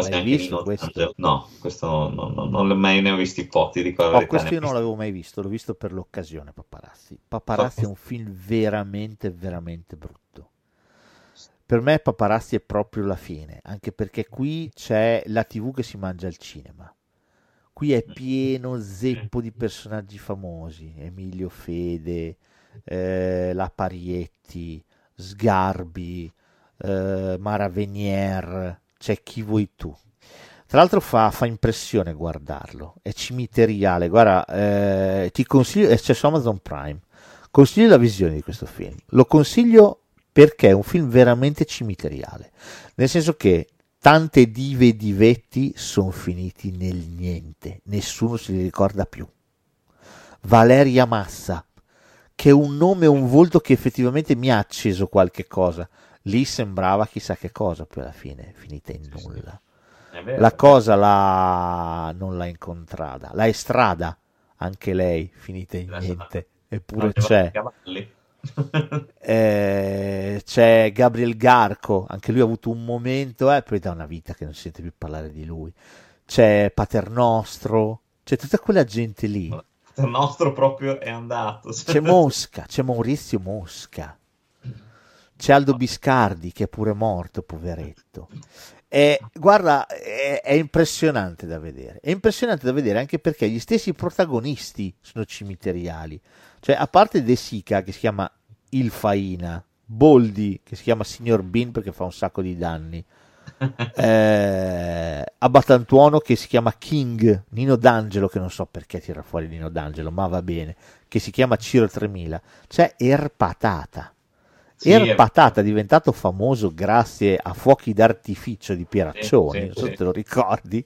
quasi neanche visto questo? No, questo non, non, non l'ho mai ne ho visti pochi, ricordo. No, questo io non l'avevo mai visto, l'ho visto per l'occasione. Paparazzi. Paparazzi è un film veramente, veramente brutto. Per me Paparazzi è proprio la fine, anche perché qui c'è la tivù che si mangia al cinema. Qui è pieno zeppo di personaggi famosi, Emilio Fede, eh, La Parietti, Sgarbi, eh, Mara Venier, c'è chi vuoi tu. Tra l'altro fa, fa impressione guardarlo, è cimiteriale. Guarda, eh, ti consiglio, eh, c'è su Amazon Prime, consiglio la visione di questo film, lo consiglio perché è un film veramente cimiteriale, nel senso che tante dive e divetti sono finiti nel niente, nessuno se li ricorda più. Valeria Massa, che è un nome, un volto che effettivamente mi ha acceso qualche cosa, lì sembrava chissà che cosa, poi alla fine è finita in nulla. La cosa la... non l'ha incontrata, la Estrada, anche lei finita in niente, eppure c'è. Eh, c'è Gabriel Garco, anche lui ha avuto un momento e eh, poi da una vita che non si sente più parlare di lui. C'è Paternostro, c'è tutta quella gente lì. Paternostro proprio è andato. C'è Mosca, c'è Maurizio Mosca, c'è Aldo Biscardi che è pure morto, poveretto. E, guarda, è, è impressionante da vedere, è impressionante da vedere anche perché gli stessi protagonisti sono cimiteriali, cioè a parte De Sica che si chiama Il Faina, Boldi che si chiama Signor Bean perché fa un sacco di danni, eh, Abbatantuono che si chiama King, Nino D'Angelo che non so perché tira fuori Nino D'Angelo ma va bene, che si chiama Ciro tremila, c'è Er Patata. Era Patata, diventato famoso grazie a Fuochi d'artificio di Pieraccioni, sì, sì, non so se te lo ricordi,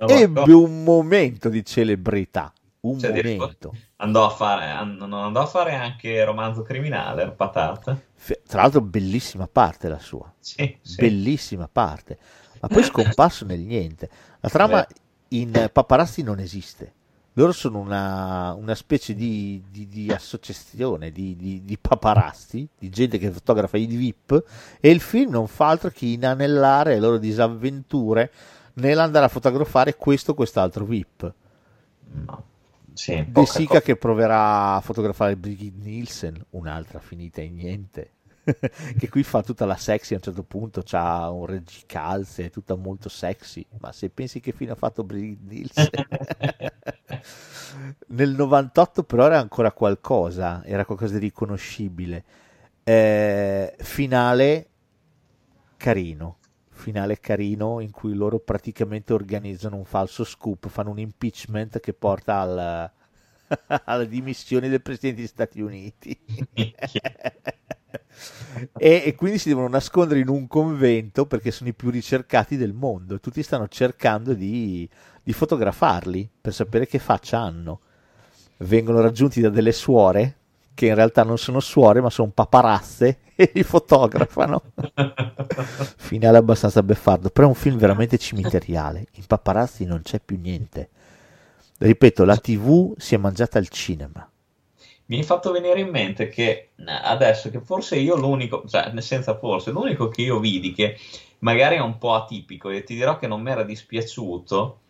no, ebbe no. un momento di celebrità, un cioè, momento. Andò a fare, andò a fare anche Romanzo criminale, Patata. Tra l'altro bellissima parte la sua, sì, sì. bellissima parte, ma poi scomparso nel niente. La trama in Paparazzi non esiste. Loro sono una, una specie di, di, di associazione di, di, di paparazzi, di gente che fotografa i V I P, e il film non fa altro che inanellare le loro disavventure nell'andare a fotografare questo o quest'altro V I P. No. Sì, De Sica cosa. Che proverà a fotografare Brigitte Nielsen, un'altra finita in niente, che qui fa tutta la sexy a un certo punto, c'ha un reggicalze, è tutta molto sexy, ma se pensi che fine ha fatto Brigitte Nielsen... Nel novantotto però era ancora qualcosa, era qualcosa di riconoscibile. Eh, finale carino, finale carino in cui loro praticamente organizzano un falso scoop, fanno un impeachment che porta al, alla dimissione del presidente degli Stati Uniti. E, e quindi si devono nascondere in un convento perché sono i più ricercati del mondo e tutti stanno cercando di, di fotografarli per sapere che faccia hanno. Vengono raggiunti da delle suore che in realtà non sono suore ma sono paparazze e li fotografano. Finale abbastanza beffardo, però è un film veramente cimiteriale, in Paparazzi non c'è più niente, ripeto, la tivù si è mangiata al cinema. Mi è fatto venire in mente che adesso che forse io l'unico, cioè senza forse, l'unico che io vidi che magari è un po' atipico e ti dirò che non mi era dispiaciuto,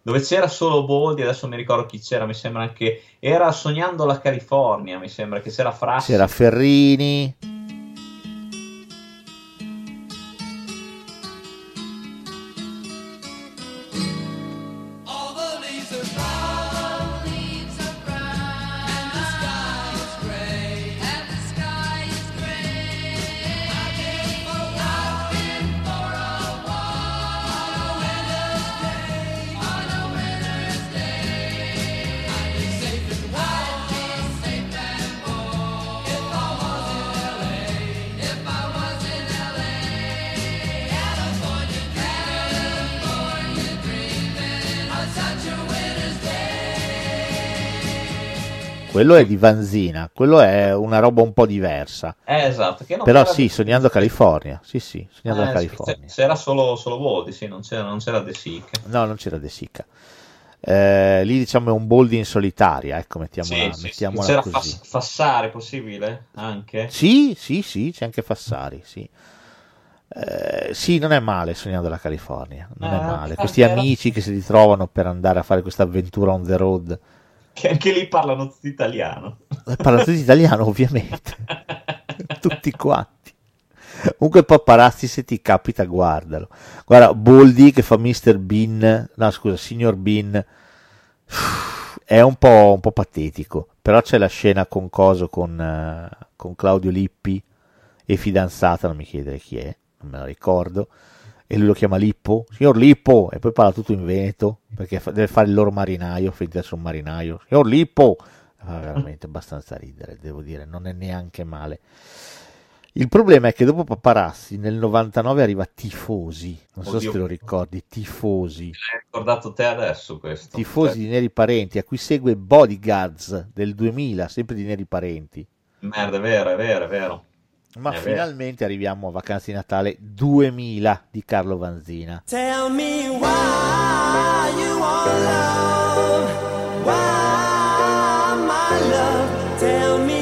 dove c'era solo Boldi, adesso mi ricordo chi c'era, mi sembra anche, era Sognando la California, mi sembra che c'era Frassi. C'era Ferrini. Quello è di Vanzina, quello è una roba un po' diversa. Eh, esatto. Che non però sì, Sognando California, sì sì, Sognando eh, la California. C'era solo, solo Boldi, sì, non c'era, non c'era De Sica. No, non c'era De Sica. Eh, lì diciamo è un Boldi in solitaria, ecco, mettiamola, sì, mettiamola sì, sì. C'era così. C'era Fassari, possibile? Anche? Sì, sì, sì, c'è anche Fassari, sì. Eh, sì, non è male il Sognando la California, non ah, è male. Questi vero. amici che si ritrovano per andare a fare questa avventura on the road. Che anche lì parlano tutti italiano. Parlano tutti italiano, ovviamente. Tutti quanti. Comunque Paparazzi, se ti capita, guardalo. Guarda, Boldi che fa mister Bean, no scusa, signor Bean, è un po', un po' patetico, però c'è la scena con Coso, con, con Claudio Lippi e fidanzata, non mi chiedere chi è, non me la ricordo, e lui lo chiama Lippo, signor Lippo, e poi parla tutto in veneto, perché fa, deve fare il loro marinaio, finta sul marinaio, signor Lippo, fa veramente abbastanza ridere, devo dire, non è neanche male. Il problema è che dopo Paparazzi nel novantanove arriva Tifosi, non Oddio. so se te lo ricordi, Tifosi. L'hai ricordato te adesso questo. Tifosi di Neri Parenti, a cui segue Bodyguards del duemila, sempre di Neri Parenti. Merda, è vero, è vero, è vero. Ma è finalmente vero. Arriviamo a Vacanze di Natale duemila di Carlo Vanzina. Tell me why you are love, why my love, tell me.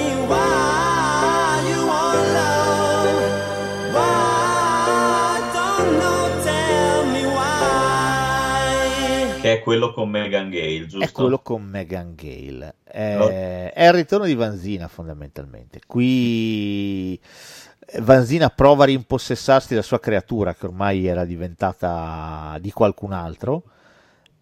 È quello con Megan Gale, giusto? È quello con Megan Gale. È, no. è il ritorno di Vanzina, fondamentalmente. Qui Vanzina prova a rimpossessarsi della sua creatura, che ormai era diventata di qualcun altro,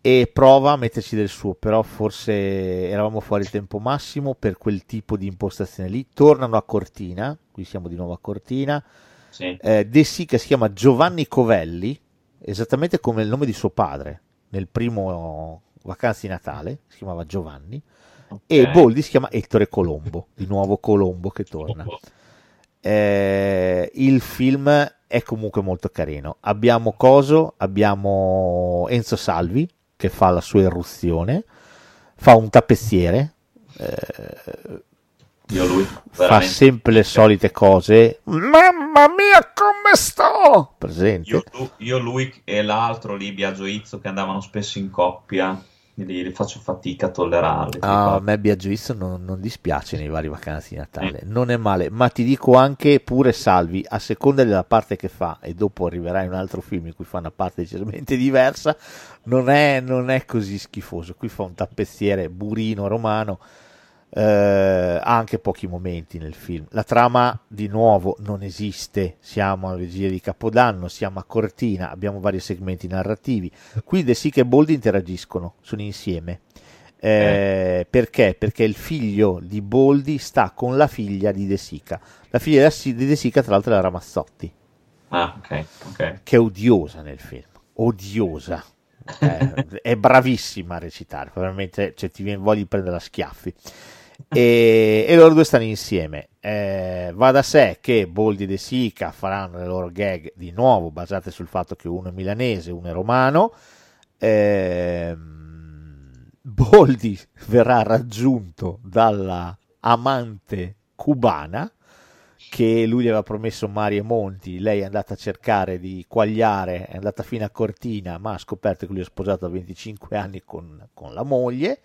e prova a metterci del suo, però forse eravamo fuori il tempo massimo per quel tipo di impostazione lì. Tornano a Cortina, qui siamo di nuovo a Cortina. Sì. Eh, De Sica si chiama Giovanni Covelli, esattamente come il nome di suo padre. Nel primo Vacanze di Natale si chiamava Giovanni, okay. E Boldi si chiama Ettore Colombo, di nuovo Colombo che torna. Eh, il film è comunque molto carino. Abbiamo Coso, abbiamo Enzo Salvi che fa la sua irruzione, fa un tappezziere, eh, Io lui, fa sempre le solite cose. Mamma mia, come sto? Presente. Io, io lui e l'altro lì, Biagio Izzo, che andavano spesso in coppia, li, li faccio fatica a tollerarli. Ah, a me Biagio Izzo non, non dispiace nei vari Vacanze di Natale, eh. non è male, ma ti dico anche pure Salvi, a seconda della parte che fa, e dopo arriverà in un altro film in cui fa una parte decisamente diversa, non è, non è così schifoso. Qui fa un tappezziere burino romano. Ha uh, anche pochi momenti nel film. La trama di nuovo non esiste, siamo alla vigilia di Capodanno, siamo a Cortina, abbiamo vari segmenti narrativi, qui De Sica e Boldi interagiscono, sono insieme, eh, eh. perché? Perché il figlio di Boldi sta con la figlia di De Sica, la figlia di De Sica tra l'altro è la Ramazzotti, ah, okay, okay. che è odiosa nel film, odiosa. Eh, è bravissima a recitare, veramente, cioè, ti viene voglia di prendere a schiaffi. E, e loro due stanno insieme. Eh, va da sé che Boldi e De Sica faranno le loro gag di nuovo basate sul fatto che uno è milanese, uno è romano. Eh, Boldi verrà raggiunto dalla amante cubana che lui gli aveva promesso mari e monti, lei è andata a cercare di quagliare, è andata fino a Cortina, ma ha scoperto che lui è sposato a venticinque anni con, con la moglie,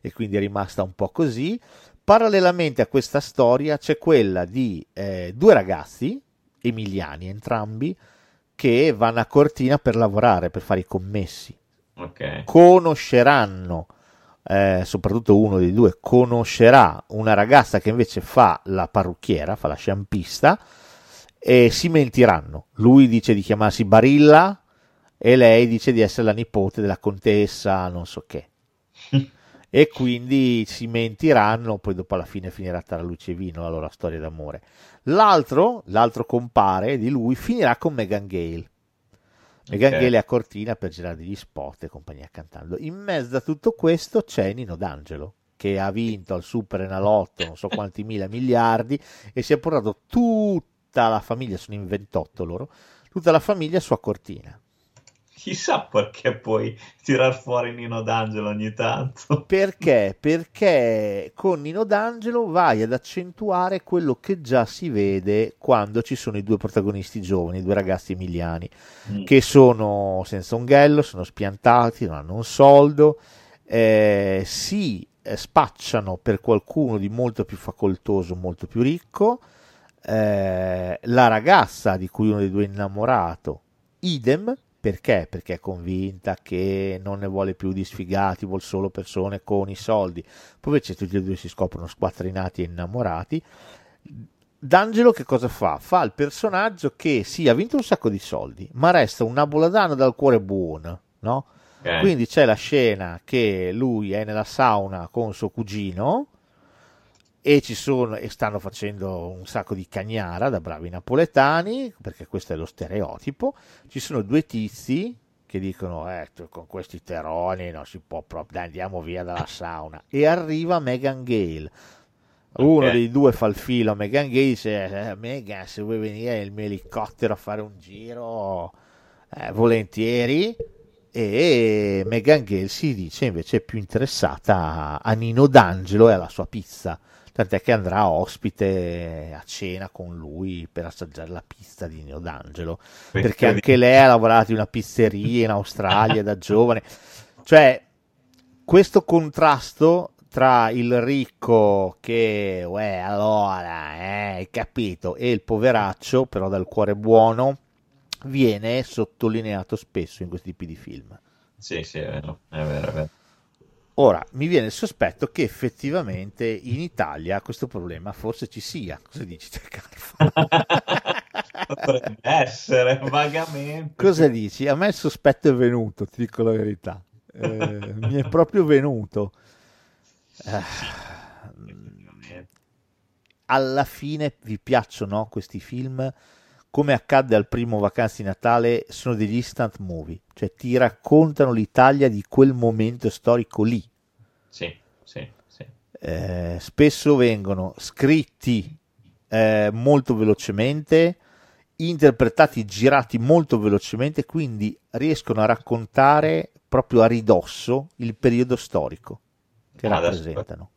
e quindi è rimasta un po' così. Parallelamente a questa storia c'è quella di eh, due ragazzi, emiliani entrambi, che vanno a Cortina per lavorare, per fare i commessi. Okay. Conosceranno... Eh, soprattutto uno dei due conoscerà una ragazza che invece fa la parrucchiera, fa la sciampista, e si mentiranno. Lui dice di chiamarsi Barilla e lei dice di essere la nipote della contessa non so che, e quindi si mentiranno, poi dopo alla fine finirà tra luce e vino la loro storia d'amore. L'altro, l'altro compare di lui finirà con Megan Gale. Megan Gale a Cortina per girare degli spot e compagnia cantando. In mezzo a tutto questo c'è Nino D'Angelo che ha vinto al Super Enalotto non so quanti mila miliardi e si è portato tutta la famiglia, sono in ventotto loro, tutta la famiglia su a Cortina. Chissà perché poi tirar fuori Nino D'Angelo ogni tanto. Perché? Perché con Nino D'Angelo vai ad accentuare quello che già si vede quando ci sono i due protagonisti giovani, i due ragazzi emiliani, mm. che sono senza unghello, sono spiantati, non hanno un soldo, eh, si spacciano per qualcuno di molto più facoltoso, molto più ricco, eh, la ragazza di cui uno dei due è innamorato, idem. Perché? Perché è convinta che non ne vuole più di sfigati, vuol solo persone con i soldi. Poi invece tutti e due si scoprono squattrinati e innamorati. D'Angelo che cosa fa? Fa il personaggio che sì, ha vinto un sacco di soldi, ma resta un napoletano dal cuore buono, no? Okay. Quindi c'è la scena che lui è nella sauna con suo cugino e ci sono e stanno facendo un sacco di cagnara da bravi napoletani, perché questo è lo stereotipo. Ci sono due tizi che dicono eh, con questi teroni non si può proprio, dai, andiamo via dalla sauna, e arriva Megan Gale. Uno okay. dei due fa il filo a Megan Gale e dice eh, Megan, se vuoi venire nel mio elicottero a fare un giro eh, volentieri. E Megan Gale si dice invece più interessata a Nino D'Angelo e alla sua pizza, tant'è che andrà ospite a cena con lui per assaggiare la pizza di Nino D'Angelo, perché anche lei ha lavorato in una pizzeria in Australia da giovane. Cioè, questo contrasto tra il ricco che uè, allora, eh, hai capito, e il poveraccio però dal cuore buono viene sottolineato spesso in questi tipi di film. Sì, sì, è vero, è vero, è vero. Ora, mi viene il sospetto che effettivamente in Italia questo problema forse ci sia. Cosa dici te, Carlo? Potrebbe essere, vagamente. Cosa dici? A me il sospetto è venuto, ti dico la verità. Eh, mi è proprio venuto. Eh, alla fine vi piacciono questi film? Come accadde al primo Vacanze di Natale, sono degli instant movie, cioè ti raccontano l'Italia di quel momento storico lì. Sì, sì, sì. Eh, spesso vengono scritti eh, molto velocemente, interpretati, girati molto velocemente, quindi riescono a raccontare proprio a ridosso il periodo storico che adesso rappresentano.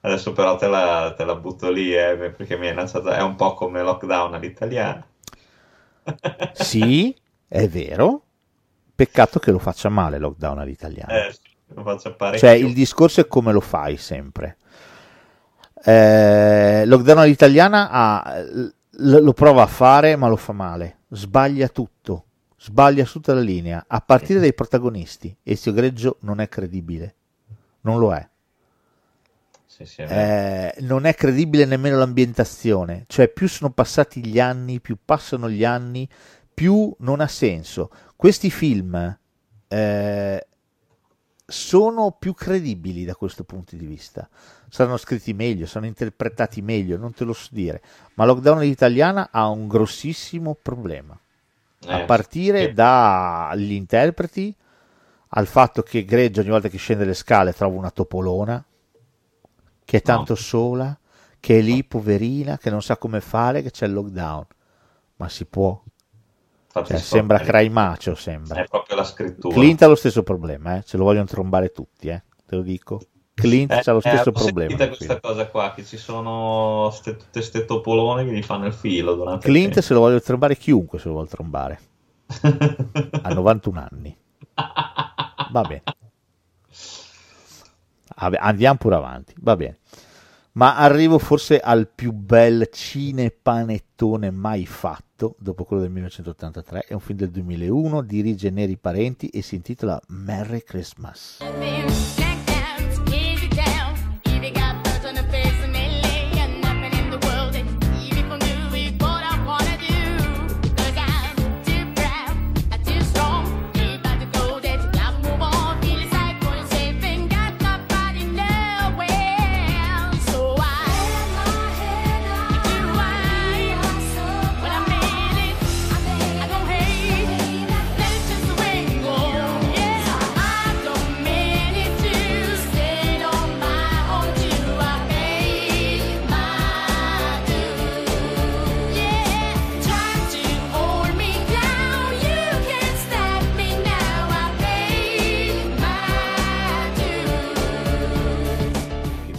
Adesso però te la, te la butto lì, eh, perché mi è lanciata, è un po' come Lockdown all'italiana. Sì, è vero, peccato che lo faccia male Lockdown all'italiano, eh, lo faccia parecchio. Cioè il discorso è come lo fai sempre. eh, Lockdown all'italiana ha, l- lo prova a fare ma lo fa male, sbaglia tutto, sbaglia tutta la linea a partire dai protagonisti. Ezio Greggio non è credibile, non lo è. Sì, sì, è eh, non è credibile nemmeno l'ambientazione, cioè più sono passati gli anni, più passano gli anni, più non ha senso. Questi film eh, sono più credibili da questo punto di vista, saranno scritti meglio, saranno interpretati meglio, non te lo so dire, ma Lockdown all'italiana ha un grossissimo problema, eh, a partire sì. dagli interpreti, al fatto che Greggio ogni volta che scende le scale trova una topolona che è tanto no. sola, che è lì poverina, che non sa come fare, che c'è il lockdown, ma si può. Cioè, sembra Craimacio, sembra. È proprio la scrittura. Clint ha lo stesso problema, eh? Ce lo vogliono trombare tutti, eh? Te lo dico. Clint eh, ha lo stesso eh, problema. Sentite questa cosa qua, che ci sono ste, tutte ste topolone che gli fanno il filo. Durante Clint il se lo voglio trombare chiunque, se lo vuole trombare. Ha novantuno anni. Va bene. Andiamo pure avanti, va bene. Ma arrivo forse al più bel cinepanettone mai fatto, dopo quello del millenovecentottantatré. È un film del duemilauno, dirige Neri Parenti e si intitola Merry Christmas.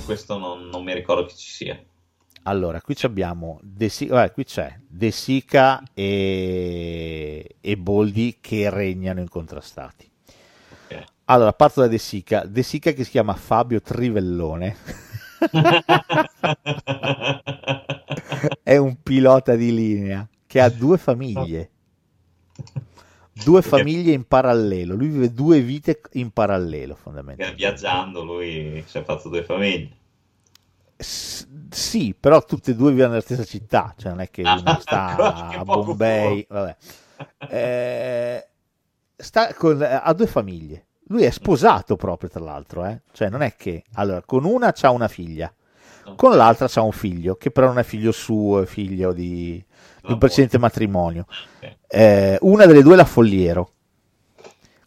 Questo non, non mi ricordo che ci sia. Allora, qui abbiamo De Sica, eh, qui c'è De Sica e, e Boldi che regnano incontrastati. Okay. Allora, parto da De Sica. De Sica che si chiama Fabio Trivellone. è un pilota di linea che ha due famiglie, due famiglie in parallelo, lui vive due vite in parallelo fondamentalmente. Viaggiando lui si è fatto due famiglie. S- sì, però tutte e due vivono nella stessa città, cioè non è che uno sta a Bombay, vabbè. Eh, sta con, ha due famiglie, lui è sposato proprio tra l'altro, eh? Cioè non è che, allora, con una c'ha una figlia, con l'altra c'ha un figlio, che però non è figlio suo, è figlio di, di un precedente matrimonio. Eh, una delle due è la Folliero,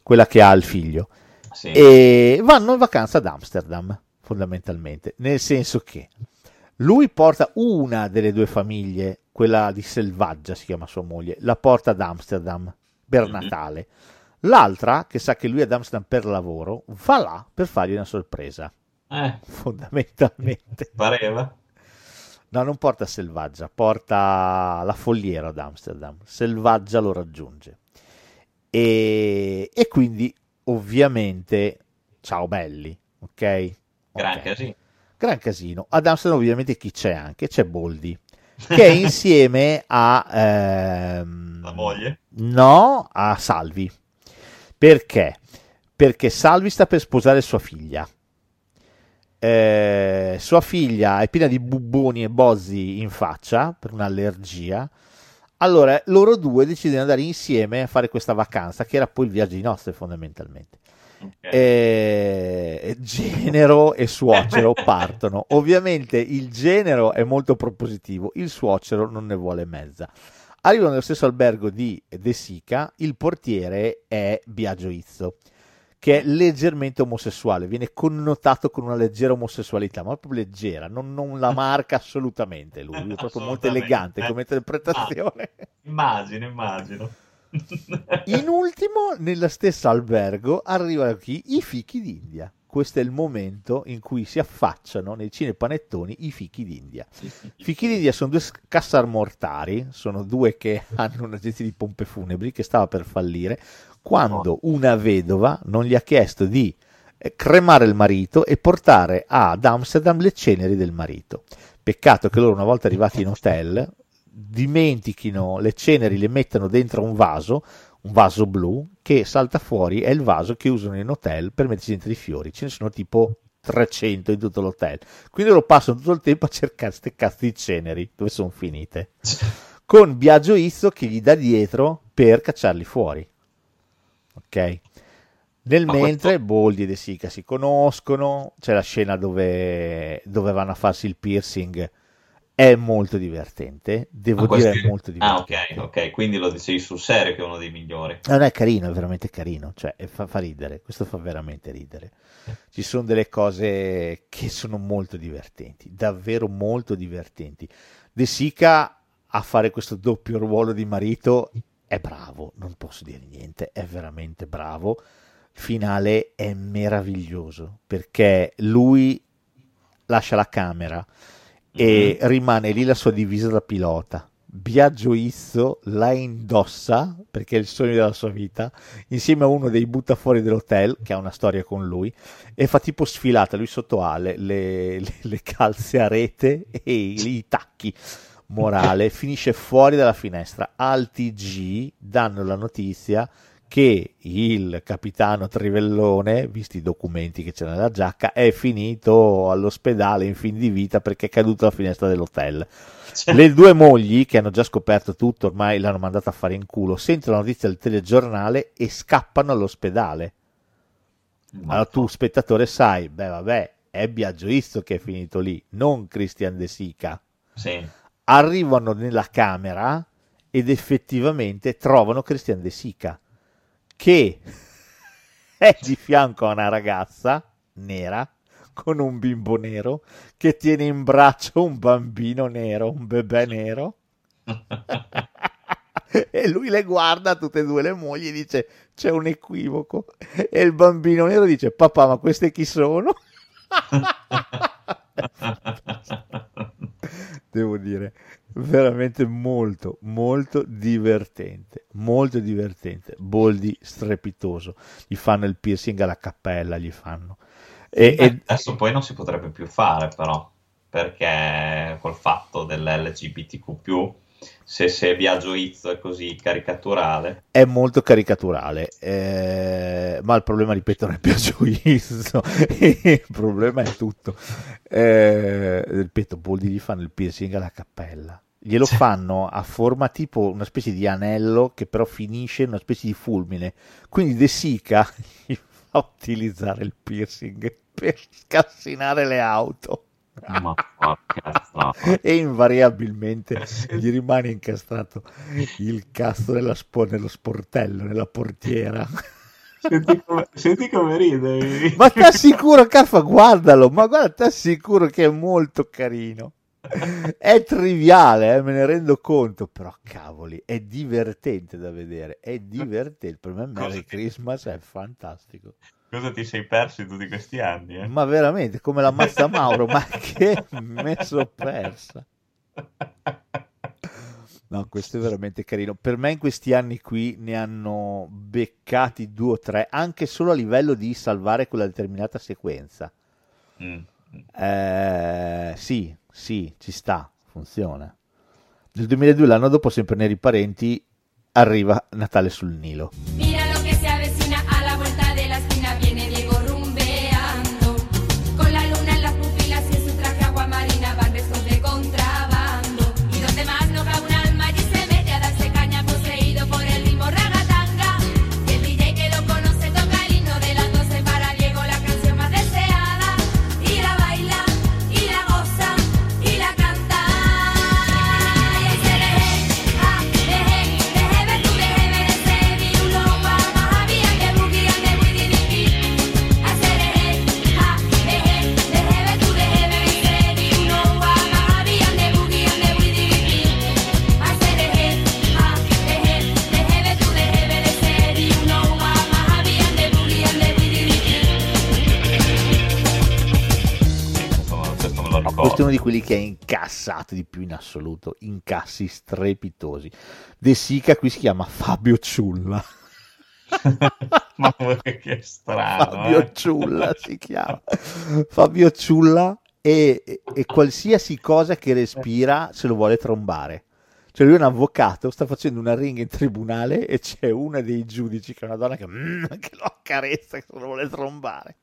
quella che ha il figlio, sì. E vanno in vacanza ad Amsterdam fondamentalmente, nel senso che lui porta una delle due famiglie, quella di Selvaggia si chiama sua moglie, la porta ad Amsterdam per Natale, l'altra che sa che lui è ad Amsterdam per lavoro va là per fargli una sorpresa, eh. fondamentalmente pareva. No, non porta Selvaggia, porta la Folliera ad Amsterdam, Selvaggia lo raggiunge e, e quindi ovviamente ciao belli, ok? Gran okay. casino. Gran casino. Ad Amsterdam ovviamente chi c'è anche? C'è Boldi, che è insieme a... Ehm, la moglie? No, a Salvi. Perché? Perché Salvi sta per sposare sua figlia. Eh, sua figlia è piena di bubboni e bozzi in faccia per un'allergia. Allora loro due decidono di andare insieme a fare questa vacanza, che era poi il viaggio di nozze fondamentalmente. Okay. Eh, genero e suocero partono. Ovviamente il genero è molto propositivo, il suocero non ne vuole mezza. Arrivano nello stesso albergo di De Sica, il portiere è Biagio Izzo, che è leggermente omosessuale, viene connotato con una leggera omosessualità, ma proprio leggera, non, non la marca assolutamente lui, lui è proprio molto elegante come interpretazione. Ah, immagino, immagino. In ultimo, nello stesso albergo arrivano qui i fichi d'India. Questo è il momento in cui si affacciano nei cinepanettoni i fichi d'India. I fichi d'India sono due cassarmortari, sono due che hanno un'agenzia di pompe funebri che stava per fallire, quando una vedova non gli ha chiesto di cremare il marito e portare ad Amsterdam le ceneri del marito. Peccato che loro, una volta arrivati in hotel, dimentichino le ceneri, le mettono dentro un vaso, un vaso blu, che salta fuori, è il vaso che usano in hotel per metterci dentro i fiori, ce ne sono tipo trecento in tutto l'hotel, quindi loro passano tutto il tempo a cercare queste cazzo di ceneri, dove sono finite, con Biagio Izzo che gli dà dietro per cacciarli fuori, ok? Nel mentre questo... Boldi e De Sica si conoscono, c'è la scena dove, dove vanno a farsi il piercing, è molto divertente, devo ah, dire è molto divertente. Ah, ok, ok, quindi lo dicevi sul serio che è uno dei migliori. Non è carino, è veramente carino, cioè fa, fa ridere, questo fa veramente ridere. Ci sono delle cose che sono molto divertenti, davvero molto divertenti. De Sica a fare questo doppio ruolo di marito è bravo, non posso dire niente, è veramente bravo. Il finale è meraviglioso, perché lui lascia la camera e rimane lì la sua divisa da pilota. Biagio Izzo la indossa perché è il sogno della sua vita, insieme a uno dei buttafuori dell'hotel che ha una storia con lui, e fa tipo sfilata, lui sotto ha le, le, le calze a rete e i, i tacchi, morale finisce fuori dalla finestra. Al T G danno la notizia che il capitano Trivellone, visti i documenti che c'era nella giacca, è finito all'ospedale in fin di vita perché è caduto dalla finestra dell'hotel. C'è. Le due mogli, che hanno già scoperto tutto, ormai l'hanno mandata a fare in culo, sentono la notizia del telegiornale e scappano all'ospedale. Ma allora tu, spettatore, sai, beh vabbè, è Biagio Izzo che è finito lì, non Christian De Sica. Sì. Arrivano nella camera ed effettivamente trovano Christian De Sica, che è di fianco a una ragazza nera con un bimbo nero che tiene in braccio un bambino nero, un bebè nero. E lui le guarda tutte e due le mogli e dice c'è un equivoco, e il bambino nero dice papà ma queste chi sono? Devo dire veramente molto molto divertente, molto divertente. Boldi strepitoso, gli fanno il piercing alla cappella, gli fanno e, eh, e... adesso poi non si potrebbe più fare, però perché col fatto dell'L G B T Q più, se, se Biagio Izzo è così caricaturale, è molto caricaturale, eh, ma il problema, ripeto, non è Biagio Izzo, il problema è tutto, eh, ripeto, Boldi gli fanno il piercing alla cappella, glielo cioè. fanno a forma tipo una specie di anello che però finisce in una specie di fulmine, quindi De Sica gli fa utilizzare il piercing per scassinare le auto. Ma e invariabilmente gli rimane incastrato il cazzo nella spo- nello sportello, nella portiera. Senti come, senti come ride. Ma ti assicuro, cazzo, guardalo, ma guarda, ti assicuro che è molto carino. È triviale, eh, me ne rendo conto, però cavoli, è divertente da vedere, è divertente. Per me Merry Christmas è fantastico. Cosa ti sei perso in tutti questi anni? Eh? Ma veramente, come la Mazza Mauro, ma che me sono persa. No, questo è veramente carino. Per me in questi anni qui ne hanno beccati due o tre, anche solo a livello di salvare quella determinata sequenza. Mm. Eh, sì, sì, ci sta, funziona. Nel duemiladue, l'anno dopo, sempre Neri Parenti, arriva Natale sul Nilo. Questo è uno di quelli che ha incassato di più in assoluto, incassi strepitosi. De Sica qui si chiama Fabio Ciulla. Ma che strano, Fabio eh. Ciulla si chiama. Fabio Ciulla e, e, e qualsiasi cosa che respira se lo vuole trombare. Cioè lui è un avvocato, sta facendo una ringa in tribunale e c'è una dei giudici che è una donna che, mm, che lo accarezza, che se lo vuole trombare.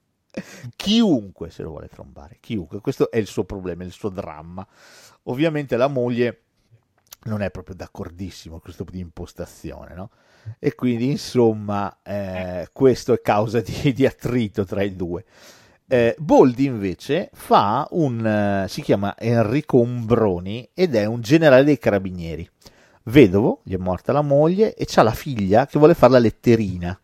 Chiunque se lo vuole trombare, chiunque, questo è il suo problema, il suo dramma. Ovviamente la moglie non è proprio d'accordissimo con questo tipo di impostazione, no? E quindi insomma eh, questo è causa di, di attrito tra i due. eh, Boldi invece fa un, si chiama Enrico Ombroni ed è un generale dei carabinieri, vedovo, gli è morta la moglie e c'ha la figlia che vuole fare la letterina.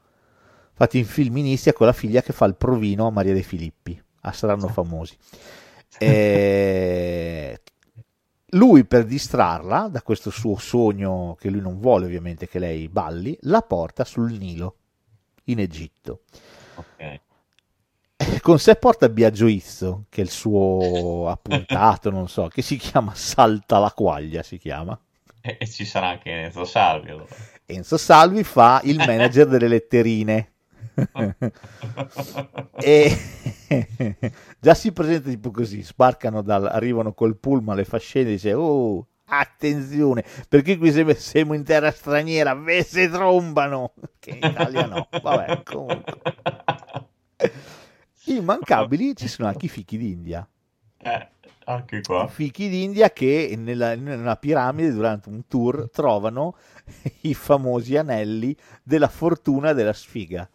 Infatti in film inizia con la figlia che fa il provino a Maria De Filippi, a Saranno Famosi. E lui, per distrarla da questo suo sogno, che lui non vuole ovviamente che lei balli, la porta sul Nilo, in Egitto. Okay. Con sé porta Biagio Izzo, che è il suo appuntato, non so, che si chiama Salta la Quaglia, si chiama. E ci sarà anche Enzo Salvi. Allora. Enzo Salvi fa il manager delle letterine. E già si presenta tipo così, sbarcano dal, arrivano col pullman, le fa scendere e dice: oh, attenzione, perché qui se siamo in terra straniera ve se trombano, che in Italia no. Vabbè, comunque immancabili ci sono anche i fichi d'India, eh, anche qua i fichi d'India che nella, nella piramide durante un tour trovano i famosi anelli della fortuna, della sfiga.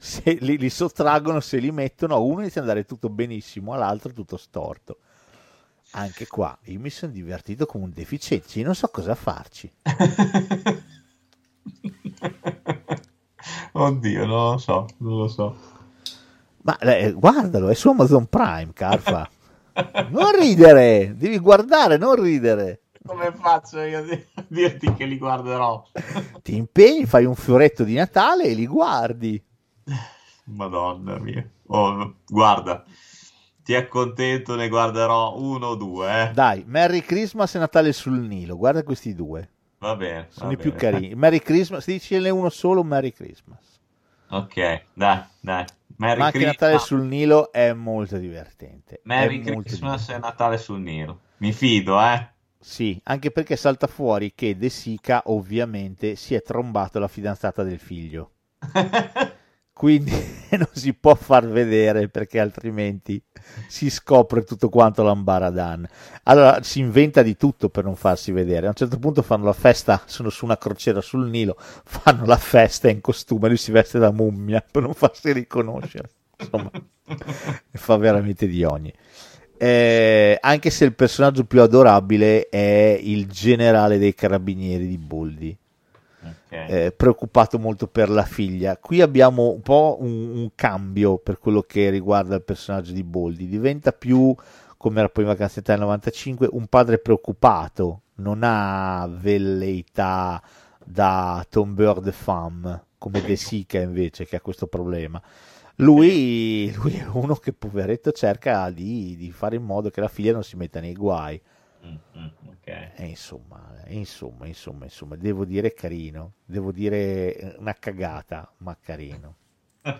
Se li, li sottraggono, se li mettono a uno inizia ad andare tutto benissimo, all'altro tutto storto. Anche qua io mi sono divertito come un deficiente, non so cosa farci. Oddio, non lo so, non lo so. Ma eh, guardalo, è su Amazon Prime, Carfa. Non ridere, devi guardare, non ridere. Come faccio io a dirti che li guarderò? Ti impegni, fai un fioretto di Natale e li guardi. Madonna mia, oh, guarda, ti accontento, ne guarderò uno o due, eh. Dai, Merry Christmas e Natale sul Nilo, guarda questi due, va bene, sono va i bene. Più carini. Merry Christmas, se dici uno solo, Merry Christmas, ok, dai, dai, Merry Ma anche Christmas. Natale sul Nilo è molto divertente. Merry è Christmas divertente. E Natale sul Nilo. Mi fido, eh? Sì, anche perché salta fuori che De Sica ovviamente si è trombato la fidanzata del figlio. Quindi non si può far vedere perché altrimenti si scopre tutto quanto l'ambaradan. Allora si inventa di tutto per non farsi vedere. A un certo punto fanno la festa, sono su una crociera sul Nilo, fanno la festa in costume, lui si veste da mummia per non farsi riconoscere. Insomma, fa veramente di ogni. Eh, anche se il personaggio più adorabile è il generale dei carabinieri di Boldi. Okay. Eh, preoccupato molto per la figlia. Qui abbiamo un po' un, un cambio per quello che riguarda il personaggio di Boldi. Diventa più, come era poi in Vacanze di Natale novantacinque, un padre preoccupato, non ha velleità da tombeur de femme come De Sica invece, che ha questo problema. Lui, lui è uno che, poveretto, cerca di, di fare in modo che la figlia non si metta nei guai. Okay. E insomma, insomma, insomma, insomma, devo dire carino, devo dire una cagata, ma carino. Va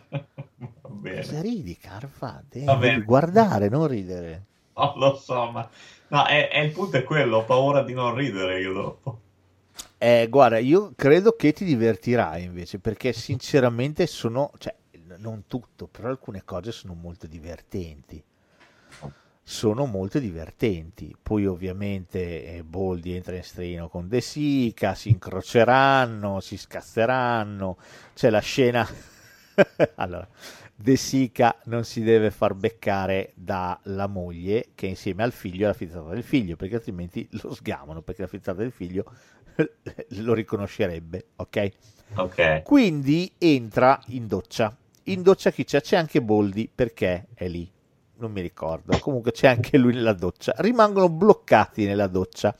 bene. Cosa ridi, Carva? Devi guardare, non ridere. No, lo so, ma no, è, è il punto è quello, ho paura di non ridere io dopo. Eh, guarda, io credo che ti divertirai invece, perché sinceramente sono, cioè, non tutto, però alcune cose sono molto divertenti. sono molto divertenti. Poi ovviamente eh, Boldi entra in strino con De Sica, si incroceranno, si scazzeranno, c'è la scena allora, De Sica non si deve far beccare dalla moglie che insieme al figlio è la fidanzata del figlio, perché altrimenti lo sgamano, perché la fidanzata del figlio lo riconoscerebbe, ok? Ok. Quindi entra in doccia, in doccia chi c'è? C'è anche Boldi, perché è lì, non mi ricordo, comunque c'è anche lui nella doccia, rimangono bloccati nella doccia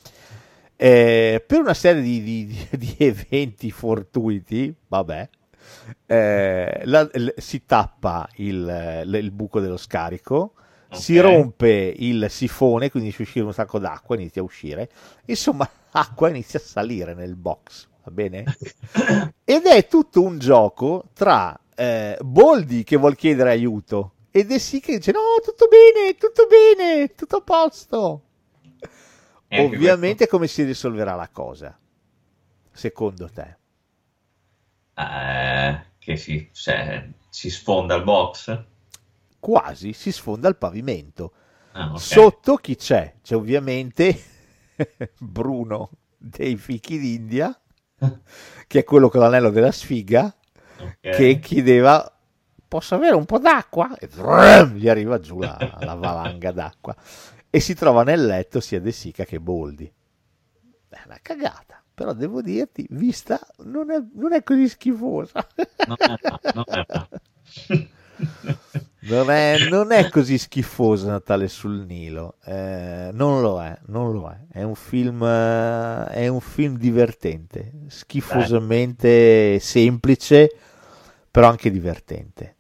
eh, per una serie di, di, di eventi fortuiti, vabbè, eh, la, l, si tappa il, l, il buco dello scarico, okay. Si rompe il sifone, quindi si uscire un sacco d'acqua, inizia a uscire, insomma l'acqua inizia a salire nel box, va bene? Ed è tutto un gioco tra eh, Boldi che vuol chiedere aiuto e De Sica dice no, tutto bene, tutto bene, tutto a posto. E ovviamente come si risolverà la cosa, secondo te? Eh, che si, se, si sfonda il box? Quasi, si sfonda il pavimento. Ah, okay. Sotto chi c'è? C'è ovviamente Bruno dei Fichi d'India, che è quello con l'anello della sfiga, okay. Che chiedeva... posso avere un po' d'acqua? E vrum, gli arriva giù la, la valanga d'acqua e si trova nel letto sia De Sica che Boldi. È una cagata, però devo dirti, vista non è, non è così schifosa. Non è, non è. Non è, non è così schifosa Natale sul Nilo, eh, non lo è, non lo è. È un film, è un film divertente, schifosamente Dai. semplice, però anche divertente.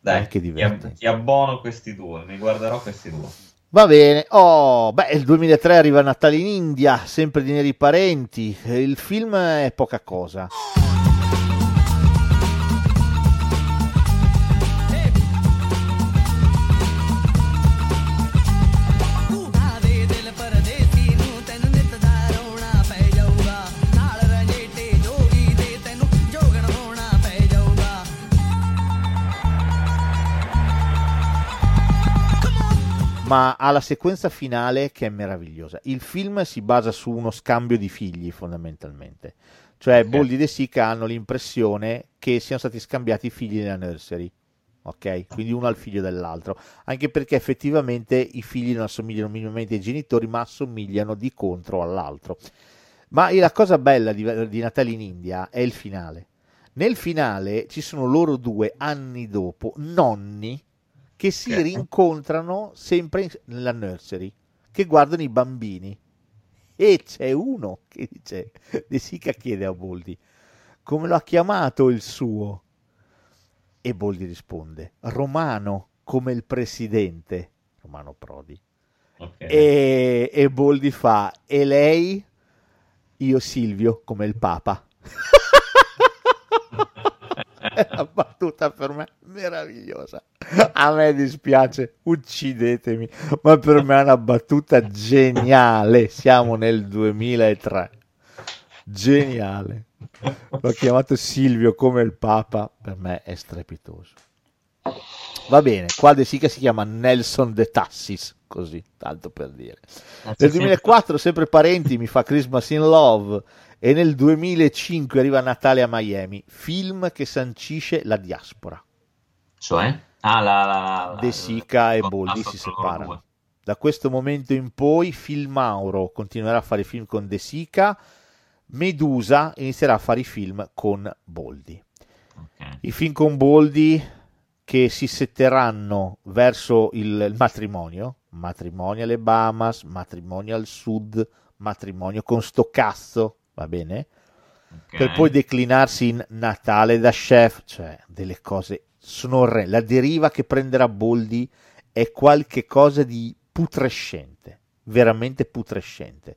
Dai, anche divertente. Ti abbono questi due, mi guarderò questi due. Va bene. Oh, beh, il duemilatré arriva Natale in India, sempre di Neri Parenti. Il film è poca cosa. Ma ha la sequenza finale che è meravigliosa. Il film si basa su uno scambio di figli fondamentalmente, cioè okay. Boldi e De Sica hanno l'impressione che siano stati scambiati i figli nella nursery, ok? Quindi uno al figlio dell'altro, anche perché effettivamente i figli non assomigliano minimamente ai genitori, ma assomigliano di contro all'altro. Ma la cosa bella di, di Natale in India è il finale. Nel finale ci sono loro due anni dopo, nonni, che si okay. rincontrano sempre nella nursery, che guardano i bambini, e c'è uno che dice, De Sica chiede a Boldi come lo ha chiamato il suo, e Boldi risponde Romano, come il presidente Romano Prodi, okay. e, e Boldi fa e lei? Io Silvio, come il papa. Ha fatto battuta per me meravigliosa. A me dispiace, uccidetemi, ma per me è una battuta geniale. Siamo nel duemilatré. Geniale. L'ho chiamato Silvio come il Papa, per me è strepitoso. Va bene, qua De Sica si chiama Nelson De Tassis, così, tanto per dire. Nel duemilaquattro sempre Parenti mi fa Christmas in Love e nel duemilacinque arriva Natale a Miami, film che sancisce la diaspora. Cioè? Ah, la, la, la, De Sica la, e Boldi si separano. Da questo momento in poi Filmauro continuerà a fare film con De Sica, Medusa inizierà a fare i film con Boldi. Okay. I film con Boldi che si setteranno verso il matrimonio, matrimonio alle Bahamas, matrimonio al sud, matrimonio con sto cazzo, va bene? Okay. Per poi declinarsi in Natale da chef, cioè delle cose sonorre. La deriva che prenderà Boldi è qualche cosa di putrescente, veramente putrescente.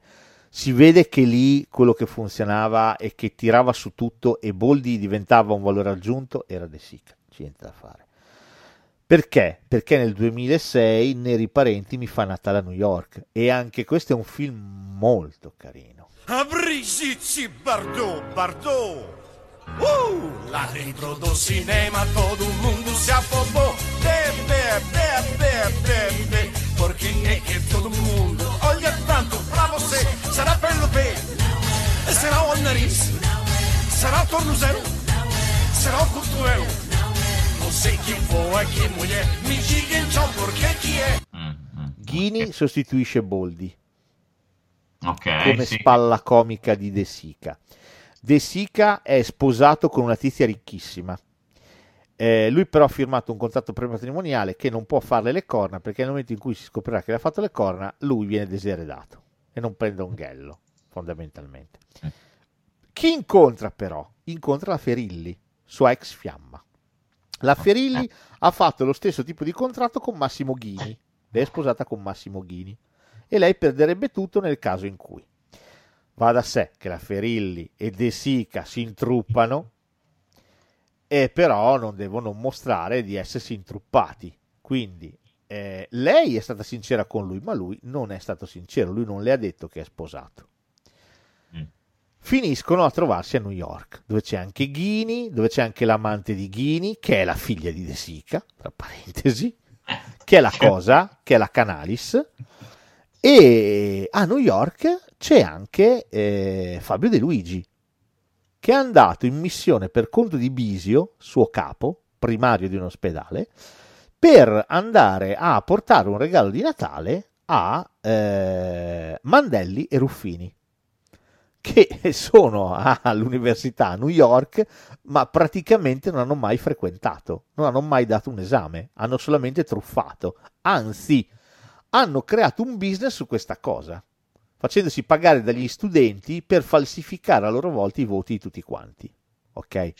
Si vede che lì quello che funzionava e che tirava su tutto e Boldi diventava un valore aggiunto era De Sica, c'è niente da fare. Perché? Perché nel duemilasei Neri Parenti mi fa Natale a New York e anche questo è un film molto carino. Abrisizzi Bardot, Bardot, uh, la retro do cinema, todo mundo se affobò, bebe, bebe, bebe, perché ne che todo mundo olha tanto pra você, sarà bello bello, sarà o nariz, sarà o tornozelo, sarà o cotovelo. Ghini sostituisce Boldi, okay, come sì, spalla comica di De Sica. De Sica è sposato con una tizia ricchissima, eh, lui però ha firmato un contratto prematrimoniale che non può farle le corna, perché nel momento in cui si scoprirà che le ha fatto le corna lui viene diseredato e non prende un ghello fondamentalmente. Chi incontra però? Incontra la Ferilli, sua ex fiamma. La Ferilli eh. ha fatto lo stesso tipo di contratto con Massimo Ghini, lei è sposata con Massimo Ghini e lei perderebbe tutto nel caso in cui. Va da sé che la Ferilli e De Sica si intruppano e però non devono mostrare di essersi intruppati, quindi eh, lei è stata sincera con lui ma lui non è stato sincero, lui non le ha detto che è sposato. Finiscono a trovarsi a New York, dove c'è anche Ghini, dove c'è anche l'amante di Ghini, che è la figlia di De Sica, tra parentesi, che è la cosa, che è la Canalis, e a New York c'è anche eh, Fabio De Luigi, che è andato in missione per conto di Bisio, suo capo, primario di un ospedale, per andare a portare un regalo di Natale a eh, Mandelli e Ruffini, che sono all'università a New York, ma praticamente non hanno mai frequentato, non hanno mai dato un esame, hanno solamente truffato, anzi hanno creato un business su questa cosa, facendosi pagare dagli studenti per falsificare a loro volta i voti di tutti quanti, ok?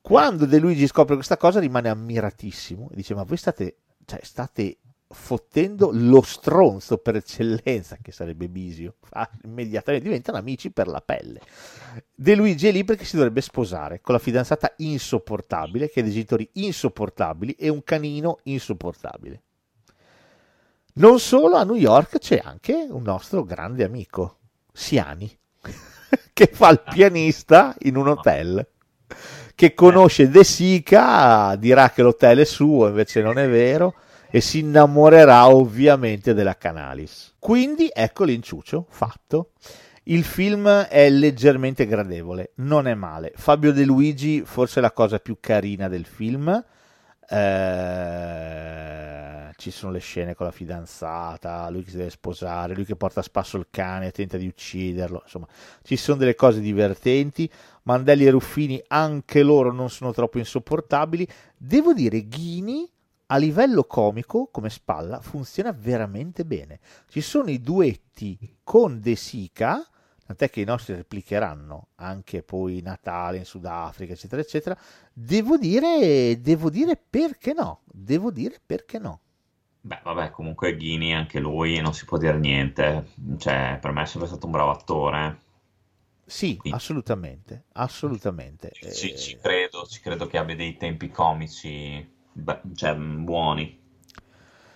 Quando De Luigi scopre questa cosa rimane ammiratissimo e dice: ma voi state, cioè, state fottendo lo stronzo per eccellenza che sarebbe Bisio. Ah, immediatamente diventano amici per la pelle. De Luigi è lì perché si dovrebbe sposare con la fidanzata insopportabile, che ha dei genitori insopportabili e un canino insopportabile. Non solo, a New York c'è anche un nostro grande amico Siani che fa il pianista in un hotel, che conosce De Sica, dirà che l'hotel è suo, invece non è vero, e si innamorerà ovviamente della Canalis. Quindi ecco l'inciuccio fatto. Il film è leggermente gradevole, non è male. Fabio De Luigi forse è la cosa più carina del film, eh, ci sono le scene con la fidanzata, lui che si deve sposare, lui che porta a spasso il cane e tenta di ucciderlo, insomma ci sono delle cose divertenti. Mandelli e Ruffini anche loro non sono troppo insopportabili. Devo dire, Ghini a livello comico, come spalla, funziona veramente bene. Ci sono i duetti con De Sica, tant'è che i nostri replicheranno anche poi Natale in Sudafrica, eccetera, eccetera. Devo dire, devo dire perché no, devo dire perché no. Beh, vabbè, comunque Ghini, anche lui, non si può dire niente. Cioè, per me è sempre stato un bravo attore. Sì, quindi, assolutamente, assolutamente. Ci, ci credo, ci credo che abbia dei tempi comici, beh, cioè, buoni.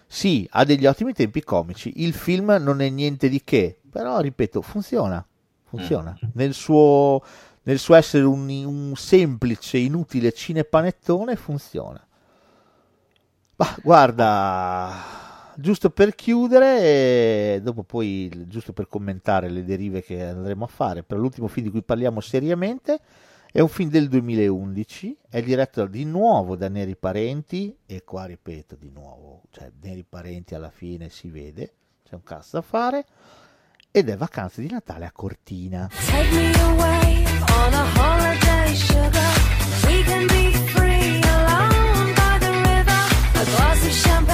Sì, ha degli ottimi tempi comici. Il film non è niente di che, però, ripeto, funziona, funziona. Mm. Nel suo, nel suo essere un, un semplice, inutile cinepanettone, funziona. Bah, guarda... Giusto per chiudere, e dopo poi giusto per commentare le derive che andremo a fare, per l'ultimo film di cui parliamo seriamente, è un film del duemilaundici, è diretto di nuovo da Neri Parenti, e qua ripeto di nuovo, cioè Neri Parenti alla fine si vede, c'è un cazzo da fare, ed è Vacanze di Natale a Cortina. Take me away on a holiday, sugar. We can be free alone by the river. A glass of champagne.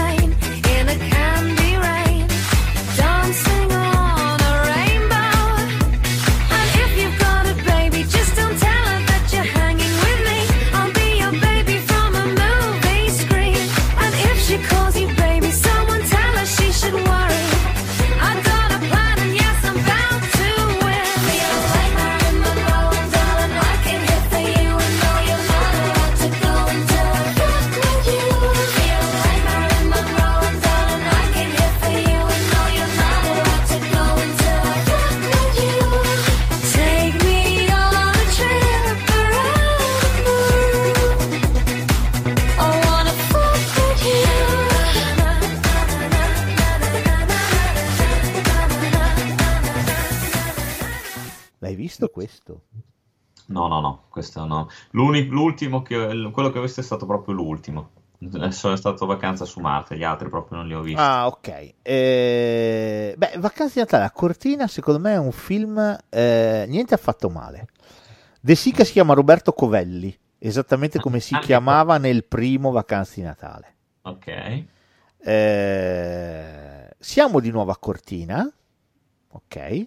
Questo no no no questo no L'uni, l'ultimo che quello che ho visto è stato proprio l'ultimo, adesso è stato Vacanza su Marte, gli altri proprio non li ho visti. Ah, ok. Eh, beh, Vacanze di Natale a Cortina secondo me è un film eh, niente affatto male. De Sica si chiama Roberto Covelli, esattamente come si chiamava nel primo Vacanze di Natale. Ok. Eh, siamo di nuovo a Cortina, ok.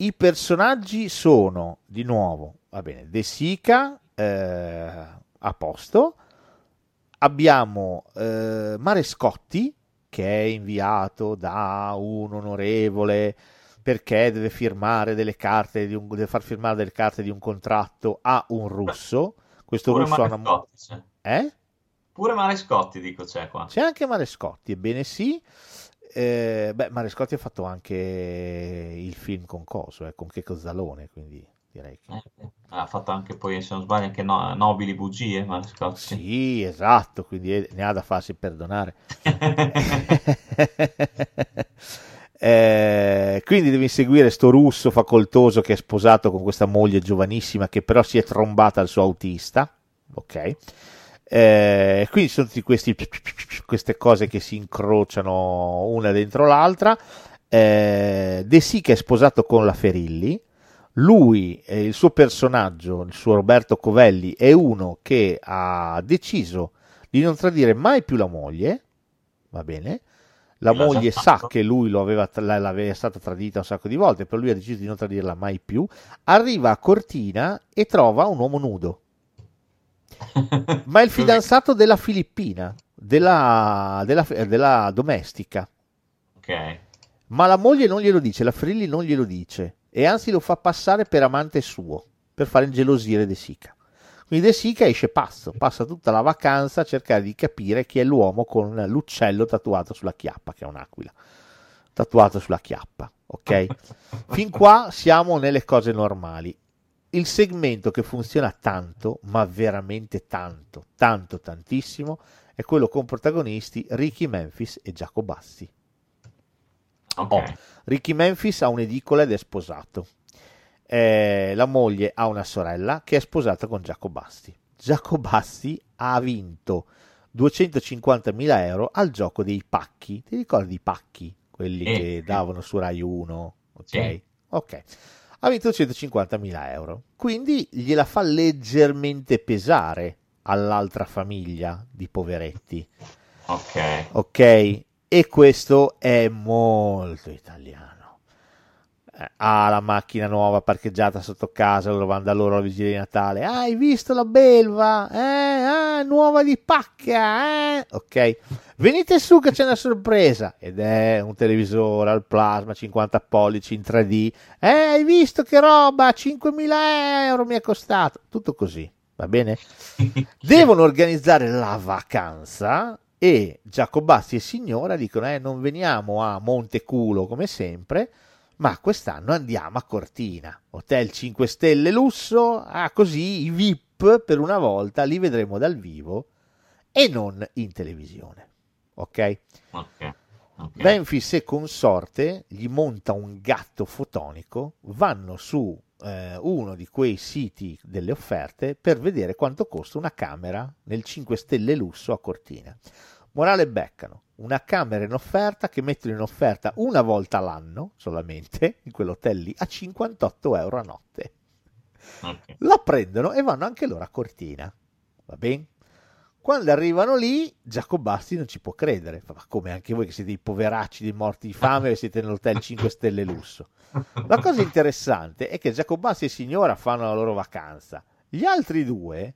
I personaggi sono, di nuovo, va bene, De Sica, eh, a posto, abbiamo eh, Marescotti, che è inviato da un onorevole perché deve firmare delle carte, di un, deve far firmare delle carte di un contratto a un russo. Questo pure russo Marescotti, ha una... c'è. Eh? Pure Marescotti, dico, c'è qua. C'è anche Marescotti, ebbene sì. Eh, beh, Marescotti ha fatto anche il film con Coso, eh, con Checco Zalone, quindi direi che... Eh, ha fatto anche poi, se non sbaglio, anche no, Nobili Bugie, Marescotti. Sì, esatto, quindi ne ha da farsi perdonare. eh, quindi devi seguire sto russo facoltoso che è sposato con questa moglie giovanissima che però si è trombata al suo autista, ok? Eh, quindi sono tutti questi, queste cose che si incrociano una dentro l'altra. eh, De Sica è sposato con la Ferilli, lui, eh, il suo personaggio, il suo Roberto Covelli, è uno che ha deciso di non tradire mai più la moglie, va bene, la L'ha moglie sa che lui lo aveva, l'aveva stata tradita un sacco di volte, però lui ha deciso di non tradirla mai più. Arriva a Cortina e trova un uomo nudo, ma è il fidanzato della filippina, della, della, della domestica, okay. Ma la moglie non glielo dice, la Ferilli non glielo dice, e anzi lo fa passare per amante suo per fare ingelosire De Sica. Quindi De Sica esce pazzo, passa tutta la vacanza a cercare di capire chi è l'uomo con l'uccello tatuato sulla chiappa, che è un'aquila tatuato sulla chiappa, ok? Fin qua siamo nelle cose normali. Il segmento che funziona tanto, ma veramente tanto, tanto, tantissimo, è quello con protagonisti Ricky Memphis e Giacobazzi. Okay. Oh, Ricky Memphis ha un'edicola ed è sposato. Eh, la moglie ha una sorella che è sposata con Giacobazzi. Giacobazzi ha vinto duecentocinquantamila euro al gioco dei pacchi. Ti ricordi i pacchi? Quelli eh, che davano su Rai uno? Ok. Eh. Ok. Ha vinto centocinquantamila euro, quindi gliela fa leggermente pesare all'altra famiglia di poveretti. Ok. Ok, e questo è molto italiano. ha la macchina nuova parcheggiata sotto casa, loro vanno da loro alla vigilia di Natale, ah, hai visto la belva? Eh, ah, nuova di pacca, eh? Ok, venite su che c'è una sorpresa, ed è un televisore al plasma, cinquanta pollici in tre D, eh, hai visto che roba, cinquemila euro mi è costato, tutto così, va bene? Devono organizzare la vacanza e Giacobazzi e Signora dicono, eh, non veniamo a Monteculo come sempre, ma quest'anno andiamo a Cortina, hotel cinque stelle lusso, ah, così i V I P per una volta li vedremo dal vivo e non in televisione, ok? Okay. Okay. Memphis e consorte gli monta un gatto fotonico, vanno su eh, uno di quei siti delle offerte per vedere quanto costa una camera nel cinque stelle lusso a Cortina. Morale, beccano una camera in offerta che mettono in offerta una volta l'anno solamente in quell'hotel lì a cinquantotto euro a notte. Okay. La prendono e vanno anche loro a Cortina, va bene? Quando arrivano lì Giacobazzi non ci può credere, ma come, anche voi che siete i poveracci dei morti di fame e siete nell'hotel cinque stelle lusso? La cosa interessante è che Giacobazzi e Signora fanno la loro vacanza, gli altri due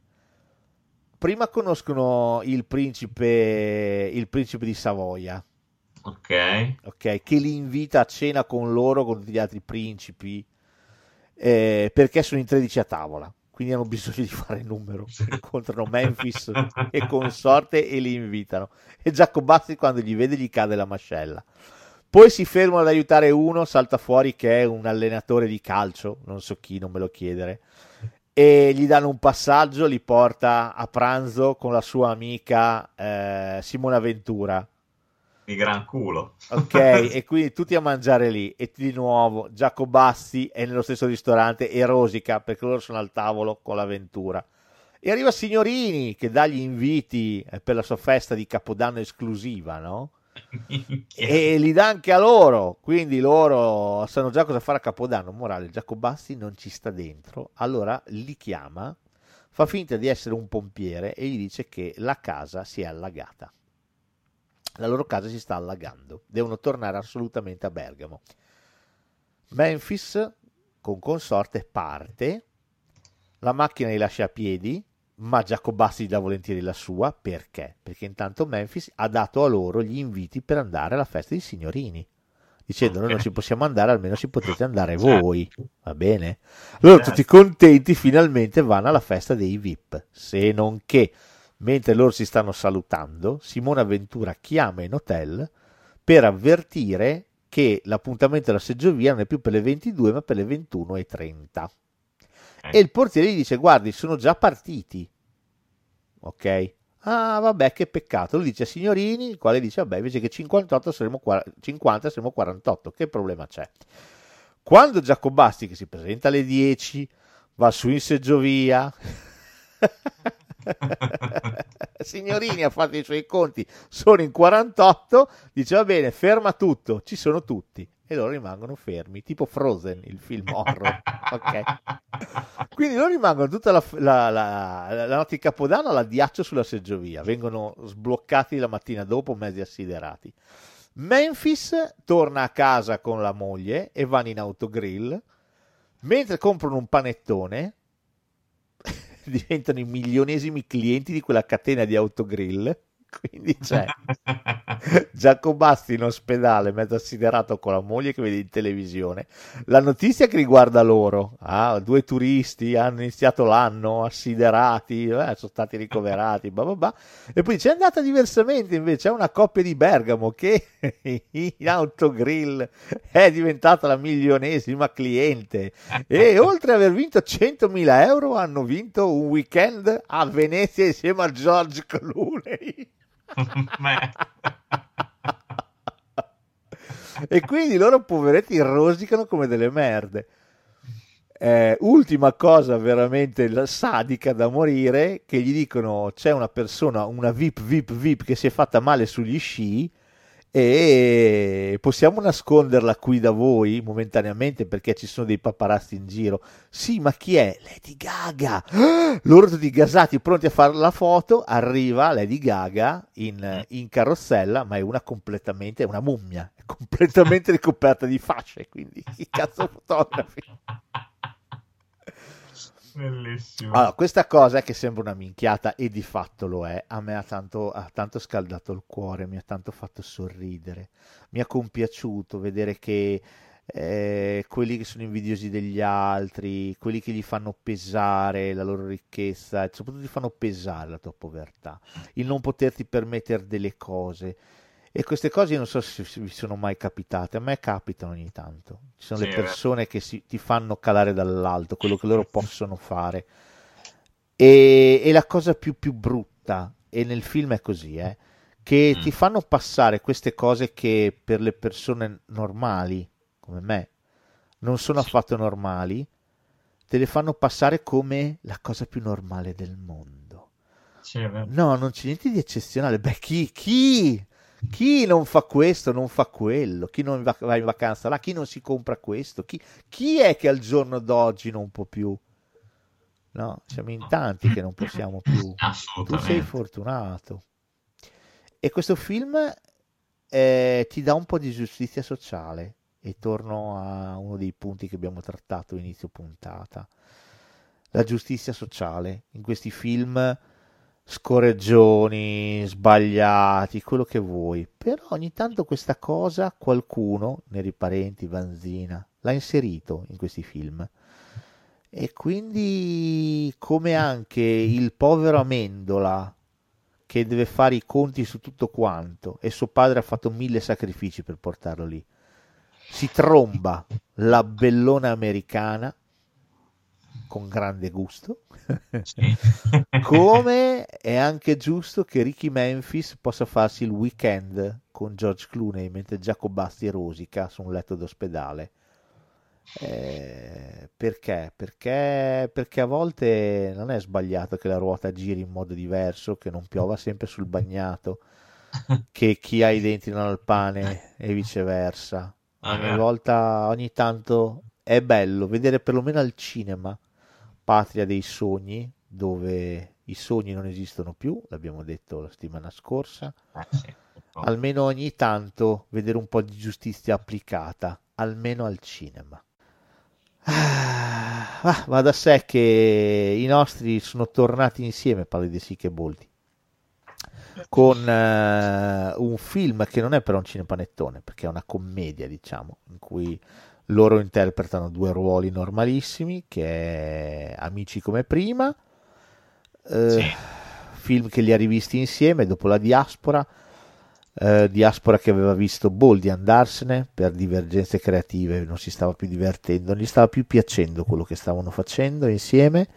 prima conoscono il principe, il principe di Savoia, okay. Ok, che li invita a cena con loro, con tutti gli altri principi, eh, perché sono in tredici a tavola, quindi hanno bisogno di fare il numero, incontrano Memphis e consorte e li invitano, e Giacobazzi quando gli vede gli cade la mascella. Poi si fermano ad aiutare uno, salta fuori che è un allenatore di calcio, non so chi, non me lo chiedere, e gli danno un passaggio, li porta a pranzo con la sua amica eh, Simona Ventura di gran culo, ok, e quindi tutti a mangiare lì, e di nuovo Giacobazzi è nello stesso ristorante e rosica perché loro sono al tavolo con la Ventura, e arriva Signorini che dà gli inviti per la sua festa di Capodanno esclusiva, no? E li dà anche a loro, quindi loro sanno già cosa fare a Capodanno. Morale, Giacobazzi non ci sta dentro, allora li chiama, fa finta di essere un pompiere e gli dice che la casa si è allagata, la loro casa si sta allagando, devono tornare assolutamente a Bergamo. Memphis con consorte parte, la macchina li lascia a piedi, ma Giacobazzi dà volentieri la sua, perché? Perché intanto Memphis ha dato a loro gli inviti per andare alla festa di Signorini, dicendo okay, noi non ci possiamo andare, almeno ci potete andare voi, va bene? Loro certo, tutti contenti, finalmente vanno alla festa dei V I P, se non che mentre loro si stanno salutando Simona Ventura chiama in hotel per avvertire che l'appuntamento alla seggiovia non è più per le ventidue ma per le ventuno e trenta. E il portiere gli dice, guardi, sono già partiti. Ok? Ah, vabbè, che peccato. Lo dice a Signorini, il quale dice, vabbè, invece che cinquantotto saremo cinquanta, saremo quarantotto. Che problema c'è? Quando Giacobazzi, che si presenta alle dieci, va su in seggiovia, Signorini ha fatto i suoi conti, sono in quarantotto, dice, va bene, ferma tutto, ci sono tutti. E loro rimangono fermi, tipo Frozen, il film horror, ok? Quindi loro rimangono tutta la, la, la, la notte di Capodanno alla diaccio sulla seggiovia, vengono sbloccati la mattina dopo, mezzi assiderati. Memphis torna a casa con la moglie e vanno in autogrill, mentre comprano un panettone, diventano i milionesimi clienti di quella catena di autogrill. Quindi c'è Giacobazzi in ospedale mezzo assiderato con la moglie che vede in televisione la notizia che riguarda loro, ah, due turisti hanno iniziato l'anno assiderati, eh, sono stati ricoverati, bah bah bah. E poi c'è andata diversamente invece, è una coppia di Bergamo che in autogrill è diventata la milionesima cliente e oltre ad aver vinto centomila euro hanno vinto un weekend a Venezia insieme a George Clooney. E quindi loro poveretti rosicano come delle merde. Eh, ultima cosa veramente sadica da morire, che gli dicono c'è una persona, una V I P V I P V I P che si è fatta male sugli sci e possiamo nasconderla qui da voi momentaneamente perché ci sono dei paparazzi in giro. Sì, ma chi è? Lady Gaga! Loro tutti gasati, pronti a fare la foto, arriva Lady Gaga in, in carrozzella, ma è una completamente, è una mummia, è completamente ricoperta di fasce, quindi chi cazzo fotografi? Bellissimo. Allora, questa cosa è che sembra una minchiata e di fatto lo è, a me ha tanto, ha tanto scaldato il cuore, mi ha tanto fatto sorridere, mi ha compiaciuto vedere che eh, quelli che sono invidiosi degli altri, quelli che gli fanno pesare la loro ricchezza, soprattutto gli fanno pesare la tua povertà, il non poterti permettere delle cose. E queste cose io non so se vi sono mai capitate, a me capitano ogni tanto. Ci sono sì, le persone che si, ti fanno calare dall'alto, quello che loro possono fare. E, e la cosa più, più brutta, e nel film è così, eh, che mm. ti fanno passare queste cose che per le persone normali, come me, non sono affatto normali, te le fanno passare come la cosa più normale del mondo. Sì, no, non c'è niente di eccezionale. Beh, chi? Chi? Chi non fa questo non fa quello, chi non va, va in vacanza là, chi non si compra questo, chi, chi è che al giorno d'oggi non può più? No, siamo in tanti che non possiamo più. Tu sei fortunato. E questo film eh, ti dà un po' di giustizia sociale, e torno a uno dei punti che abbiamo trattato inizio puntata. La giustizia sociale in questi film scorreggioni, sbagliati, quello che vuoi, però ogni tanto questa cosa qualcuno, Neri Parenti, Vanzina, l'ha inserito in questi film, e quindi come anche il povero Amendola che deve fare i conti su tutto quanto e suo padre ha fatto mille sacrifici per portarlo lì, si tromba la bellona americana con grande gusto, come è anche giusto che Ricky Memphis possa farsi il weekend con George Clooney mentre Giacobazzi rosica su un letto d'ospedale. Eh, perché? Perché? Perché a volte non è sbagliato che la ruota giri in modo diverso, che non piova sempre sul bagnato, che chi ha i denti non ha il pane e viceversa. Ogni volta, ogni tanto è bello vedere perlomeno al cinema, patria dei sogni, dove i sogni non esistono più, l'abbiamo detto la settimana scorsa, ah, sì. oh. almeno ogni tanto vedere un po' di giustizia applicata, almeno al cinema. Ah, va da sé che i nostri sono tornati insieme, parli di Sica e Boldi, con uh, un film che non è però un cinepanettone, perché è una commedia, diciamo, in cui loro interpretano due ruoli normalissimi, che è Amici come prima, eh, sì. film che li ha rivisti insieme dopo la diaspora, eh, diaspora che aveva visto Boldi andarsene per divergenze creative, non si stava più divertendo, non gli stava più piacendo quello che stavano facendo insieme,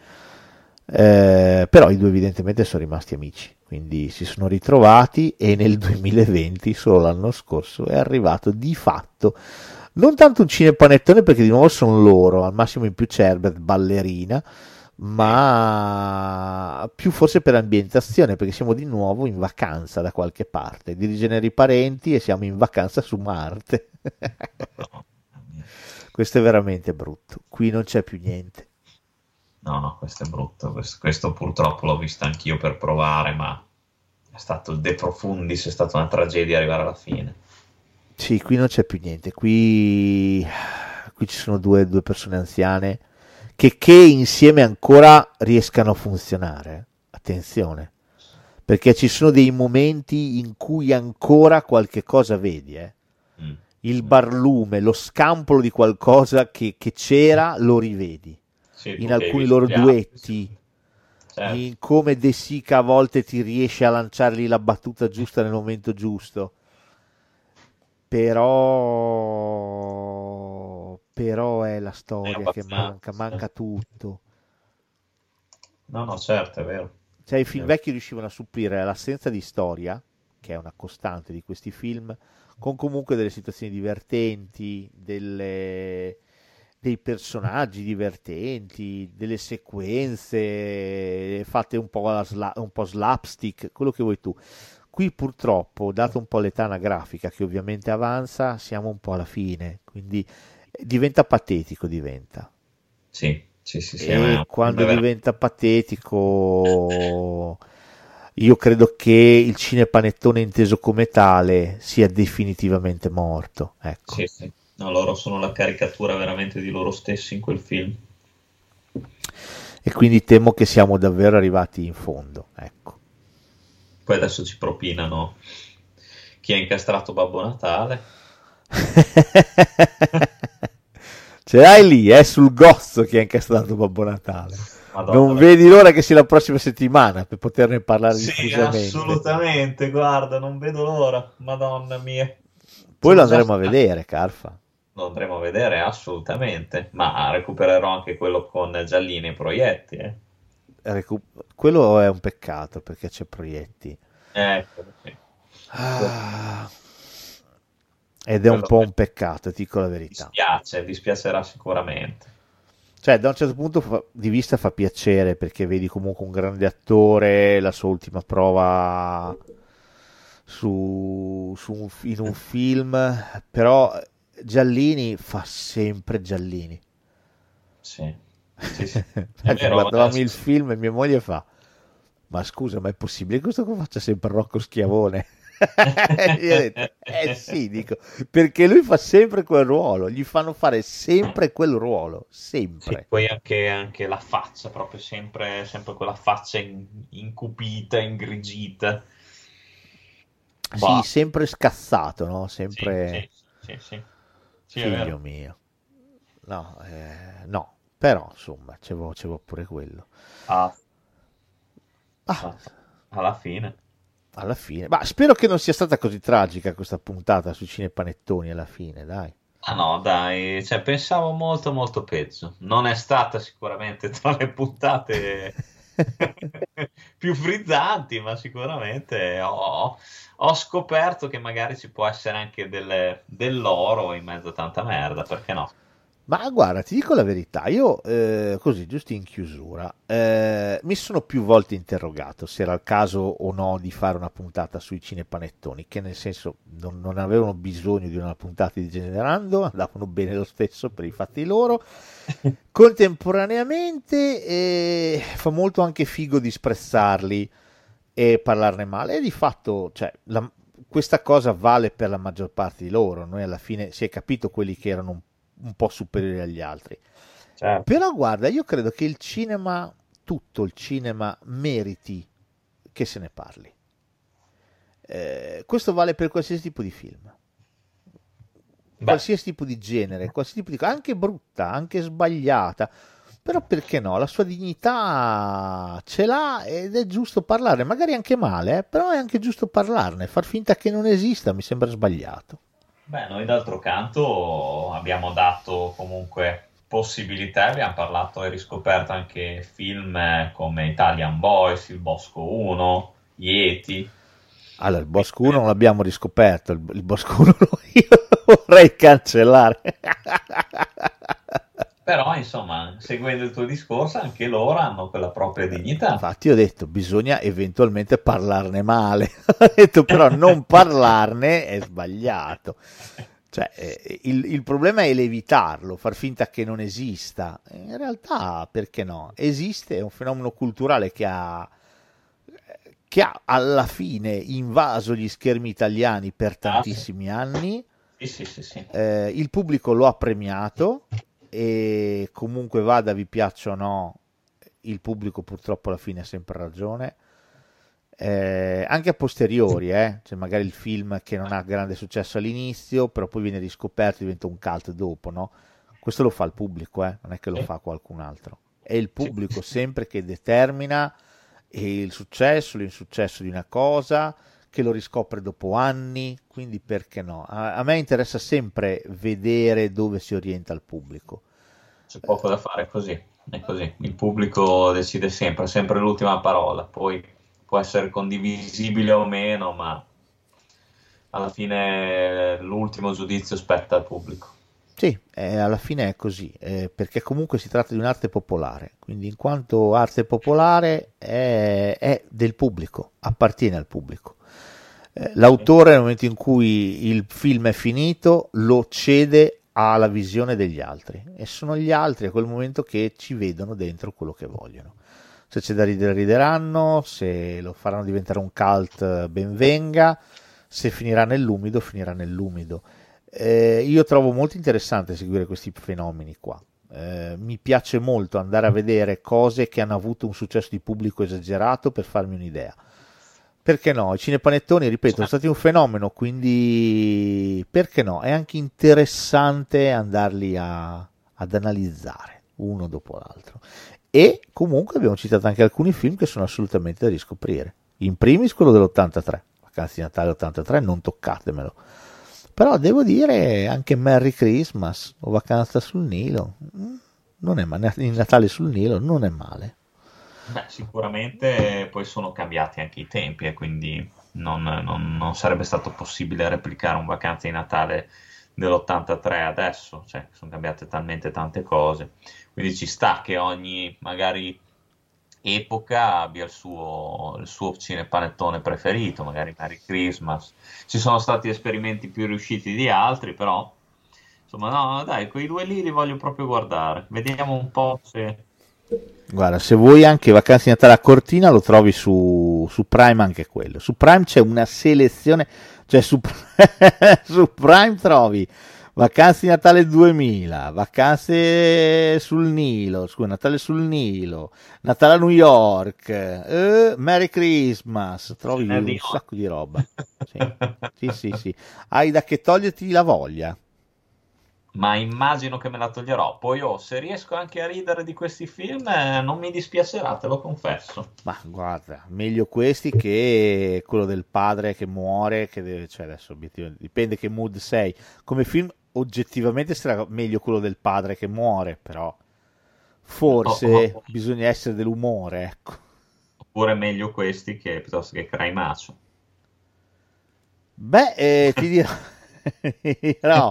eh, però i due evidentemente sono rimasti amici, quindi si sono ritrovati, e nel duemilaventi, solo l'anno scorso, è arrivato di fatto non tanto un cinepanettone, perché di nuovo sono loro, al massimo in più Cerbert, ballerina, ma più forse per ambientazione, perché siamo di nuovo in vacanza da qualche parte, dirige Neri Parenti e siamo in vacanza su Marte. Questo è veramente brutto, qui non c'è più niente. No, no, questo è brutto, questo, questo purtroppo l'ho visto anch'io per provare, ma è stato il De Profundis, è stata una tragedia arrivare alla fine. Sì, qui non c'è più niente, qui, qui ci sono due, due persone anziane che, che insieme ancora riescano a funzionare, attenzione, perché ci sono dei momenti in cui ancora qualche cosa vedi, eh. mm. il barlume, lo scampolo di qualcosa che, che c'era lo rivedi, sì, in alcuni loro duetti, certo. in come De Sica a volte ti riesce a lanciargli la battuta giusta nel momento giusto. Però però è la storia è che manca, manca tutto. No, no, certo, è vero. Cioè i film vecchi riuscivano a supplire l'assenza di storia, che è una costante di questi film, con comunque delle situazioni divertenti, delle, dei personaggi divertenti, delle sequenze fatte un po', sla, un po' slapstick, quello che vuoi tu. Qui purtroppo, dato un po' l'età anagrafica che ovviamente avanza, siamo un po' alla fine, quindi diventa patetico, diventa. Sì, sì, sì. sì e quando vabbè. diventa patetico, io credo che il cinepanettone inteso come tale sia definitivamente morto. Ecco. Sì, sì. No, loro sono la caricatura veramente di loro stessi in quel film. E quindi temo che siamo davvero arrivati in fondo, ecco. Poi adesso ci propinano chi ha incastrato Babbo Natale. Ce l'hai lì, è eh? sul gozzo chi ha incastrato Babbo Natale. Madonna, non vedi perché... l'ora che sia la prossima settimana per poterne parlare sì, diffusamente. Assolutamente, guarda, non vedo l'ora, Madonna mia. Poi lo andremo a vedere, Carfa. Lo andremo a vedere assolutamente, ma recupererò anche quello con Giallini e Proietti. Eh. Recu... Quello è un peccato perché c'è Proietti. Eh, sì. ah. Ed è quello un po' un peccato, ti dico la verità. Dispiace, dispiacerà sicuramente. Cioè, da un certo punto di vista fa piacere perché vedi comunque un grande attore, la sua ultima prova su, su un, in un film, però... Giallini fa sempre Giallini. Sì, sì, sì. Vero, guardavamo adesso. Il film e mia moglie fa: ma scusa, ma è possibile questo che faccia sempre Rocco Schiavone? Io ho detto, eh sì, dico, perché lui fa sempre quel ruolo, gli fanno fare sempre quel ruolo, sempre. Sì, poi anche, anche la faccia, proprio sempre, sempre quella faccia incupita, ingrigita. Bah. Sì, sempre scazzato, no? Sempre... Sì, sì. Sì, sì. Sì, figlio mio, no, eh, no, però insomma c'avevo, c'avevo pure quello. Ah. Ah. Alla fine, alla fine, ma spero che non sia stata così tragica questa puntata su Cinepanettoni. Alla fine, dai, ah no, dai, cioè, pensavo molto, molto peggio. Non è stata sicuramente tra le puntate più frizzanti, ma sicuramente ho, ho scoperto che magari ci può essere anche del, dell'oro in mezzo a tanta merda, perché no? Ma guarda, ti dico la verità, io eh, così giusto in chiusura eh, mi sono più volte interrogato se era il caso o no di fare una puntata sui cinepanettoni, che nel senso non, non avevano bisogno di una puntata di Generando, andavano bene lo stesso per i fatti loro. Contemporaneamente eh, fa molto anche figo disprezzarli e parlarne male, e di fatto cioè, la, questa cosa vale per la maggior parte di loro. Noi alla fine si è capito quelli che erano un un po' superiori agli altri, certo. Però guarda, io credo che il cinema, tutto il cinema meriti che se ne parli, eh, questo vale per qualsiasi tipo di film. Beh. Qualsiasi tipo di genere, qualsiasi tipo di cosa, anche brutta, anche sbagliata, però perché no, la sua dignità ce l'ha ed è giusto parlarne, magari anche male, eh, però è anche giusto parlarne. Far finta che non esista mi sembra sbagliato. Beh, noi d'altro canto abbiamo dato comunque possibilità, abbiamo parlato e riscoperto anche film come Italian Boys, Il Bosco uno, Yeti. Allora, Il Bosco uno non l'abbiamo riscoperto, il, il Bosco uno io lo vorrei cancellare. Però, insomma, seguendo il tuo discorso, anche loro hanno quella propria dignità. Infatti ho detto, bisogna eventualmente parlarne male. Ho detto, però non parlarne è sbagliato. Cioè, eh, il, il problema è l'evitarlo, far finta che non esista. In realtà, perché no? Esiste, è un fenomeno culturale che ha, che ha alla fine invaso gli schermi italiani per tantissimi ah, sì. anni. Sì, sì, sì, sì. Eh, il pubblico lo ha premiato. E comunque vada, vi piaccia o no, il pubblico purtroppo alla fine ha sempre ragione, eh, anche a posteriori, eh? Cioè magari il film che non ha grande successo all'inizio però poi viene riscoperto, diventa un cult dopo, no? Questo lo fa il pubblico, eh? Non è che lo fa qualcun altro, è il pubblico sempre che determina il successo, l'insuccesso di una cosa, che lo riscopre dopo anni, quindi perché no? A, a me interessa sempre vedere dove si orienta il pubblico. C'è poco da fare, così, è così. Il pubblico decide sempre, sempre l'ultima parola, poi può essere condivisibile o meno, ma alla fine l'ultimo giudizio spetta al pubblico. Sì, eh, alla fine è così, eh, perché comunque si tratta di un'arte popolare, quindi in quanto arte popolare è, è del pubblico, appartiene al pubblico. L'autore nel momento in cui il film è finito lo cede alla visione degli altri e sono gli altri a quel momento che ci vedono dentro quello che vogliono. Se c'è da ridere rideranno, se lo faranno diventare un cult ben venga, se finirà nell'umido finirà nell'umido. Eh, io trovo molto interessante seguire questi fenomeni qua. Eh, mi piace molto andare a vedere cose che hanno avuto un successo di pubblico esagerato per farmi un'idea. Perché no? I cinepanettoni, ripeto, sono stati un fenomeno, quindi perché no? È anche interessante andarli a, ad analizzare uno dopo l'altro. E comunque abbiamo citato anche alcuni film che sono assolutamente da riscoprire. In primis quello dell'ottantatré, Vacanze di Natale ottantatré, non toccatemelo. Però devo dire anche Merry Christmas o Vacanza sul Nilo, non è male. Il Natale sul Nilo non è male. Beh, sicuramente poi sono cambiati anche i tempi e eh, quindi non, non, non sarebbe stato possibile replicare un Vacanze di Natale dell'ottantatré adesso, cioè sono cambiate talmente tante cose, quindi ci sta che ogni magari epoca abbia il suo, il suo cinepanettone preferito, magari Merry Christmas, ci sono stati esperimenti più riusciti di altri, però insomma no dai, quei due lì li voglio proprio guardare, vediamo un po' se... Guarda, se vuoi anche Vacanze di Natale a Cortina lo trovi su, su Prime, anche quello. Su Prime c'è una selezione, cioè su, su Prime trovi Vacanze di Natale duemila, Vacanze sul Nilo, scusa, Natale sul Nilo, Natale a New York, eh, Merry Christmas, trovi un York. Sacco di roba. Sì. Sì, sì, sì. Hai da che toglierti la voglia. Ma immagino che me la toglierò. Poi io, oh, se riesco anche a ridere di questi film, eh, non mi dispiacerà, te lo confesso. Ma guarda, meglio questi che quello del padre che muore, che deve, cioè adesso obiettivo, dipende che mood sei. Come film oggettivamente sarà meglio quello del padre che muore, però forse oh, oh, oh. bisogna essere dell'umore, ecco. Oppure meglio questi che piuttosto che Craimaccio. Beh, eh, ti dirò no.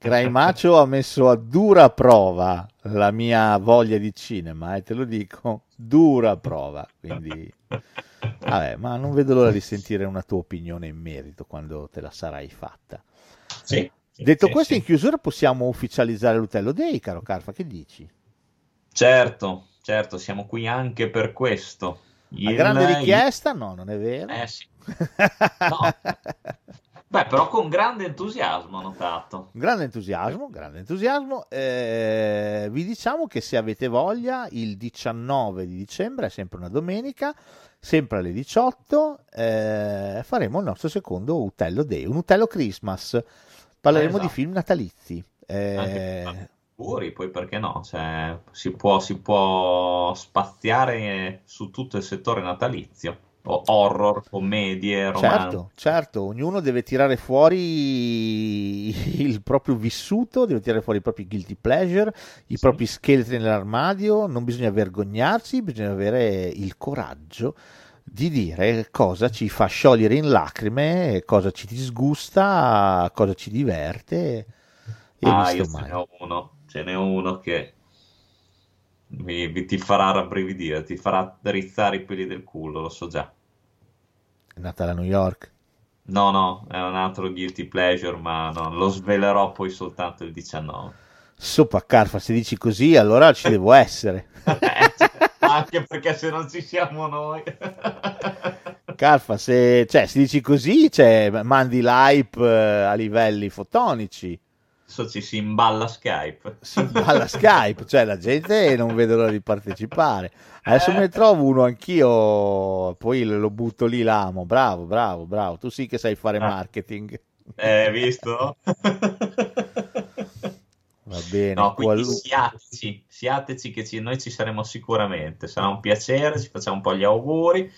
Craimaccio ha messo a dura prova la mia voglia di cinema, e eh, te lo dico, dura prova, quindi vabbè, ma non vedo l'ora di sentire una tua opinione in merito quando te la sarai fatta. Sì, sì, detto sì, questo sì. In chiusura possiamo ufficializzare l'Utello Day, caro Carfa, che dici? Certo, certo, siamo qui anche per questo. La grande il... richiesta? No, non è vero. Eh sì. No. Beh, però con grande entusiasmo ho notato. Grande entusiasmo, grande entusiasmo. Eh, vi diciamo che se avete voglia, il diciannove di dicembre, è sempre una domenica, sempre alle diciotto, eh, faremo il nostro secondo Utello Day, un Utello Christmas. Parleremo eh, esatto. di film natalizi. Eh, Anche, puri, poi perché no? Cioè, si può, si può spaziare su tutto il settore natalizio. O horror, commedie, romanzo. Certo, certo, ognuno deve tirare fuori il proprio vissuto, deve tirare fuori i propri guilty pleasure, i sì. propri scheletri nell'armadio, non bisogna vergognarsi, bisogna avere il coraggio di dire cosa ci fa sciogliere in lacrime, cosa ci disgusta, cosa ci diverte. E ah, io ce n'è uno, ce n'è uno che... Mi, mi, ti farà rabbrividire, ti farà rizzare i peli del culo, lo so già. Natale a New York? No, no, è un altro guilty pleasure, ma no, lo svelerò poi soltanto il diciannove. Soppa Carfa, se dici così allora ci devo essere. Anche perché se non ci siamo noi... Carfa, se, cioè, se dici così, cioè, mandi l'hype a livelli fotonici. Adesso ci si imballa Skype. Si imballa Skype, cioè la gente non vede l'ora di partecipare. Adesso eh. me ne trovo uno anch'io, poi lo butto lì, l'amo. Bravo, bravo, bravo. Tu sì che sai fare ah. marketing. Eh, visto? Va bene. No, quindi qualunque... siateci, siateci che ci, noi ci saremo sicuramente. Sarà un piacere, ci facciamo un po' gli auguri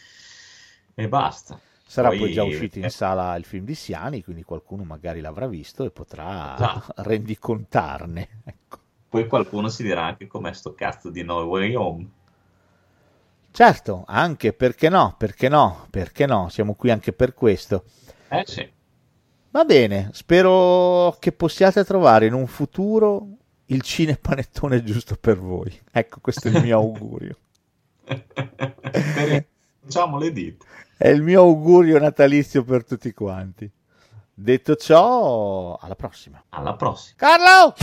e basta. Sarà poi, poi già uscito in sala il film di Siani, quindi qualcuno magari l'avrà visto e potrà ah. rendicontarne. Ecco. Poi qualcuno si dirà anche com'è sto cazzo di No Way Home. Certo, anche perché no, perché no, perché no, siamo qui anche per questo. Eh sì. Va bene, spero che possiate trovare in un futuro il cinepanettone giusto per voi. Ecco, questo è il mio augurio. Facciamo le dita. È il mio augurio natalizio per tutti quanti. Detto ciò, alla prossima. Alla prossima. Carlo!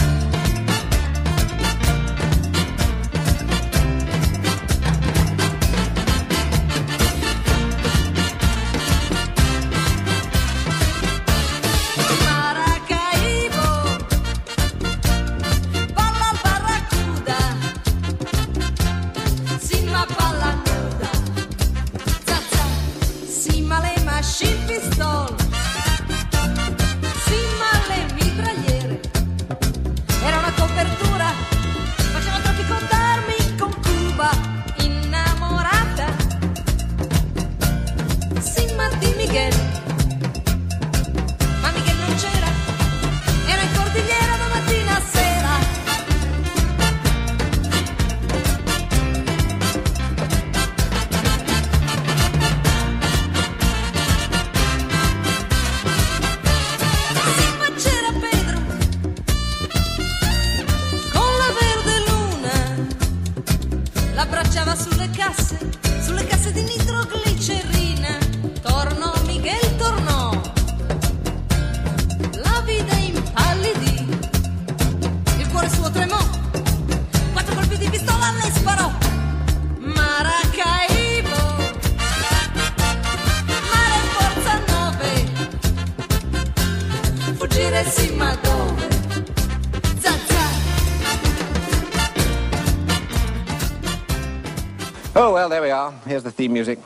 Oh, well, there we are. Here's the theme music.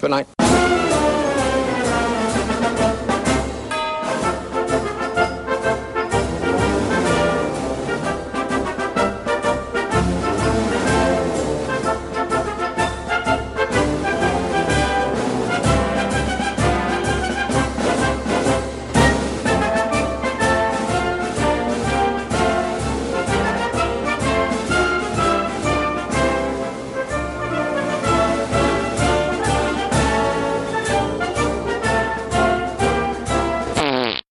Good night.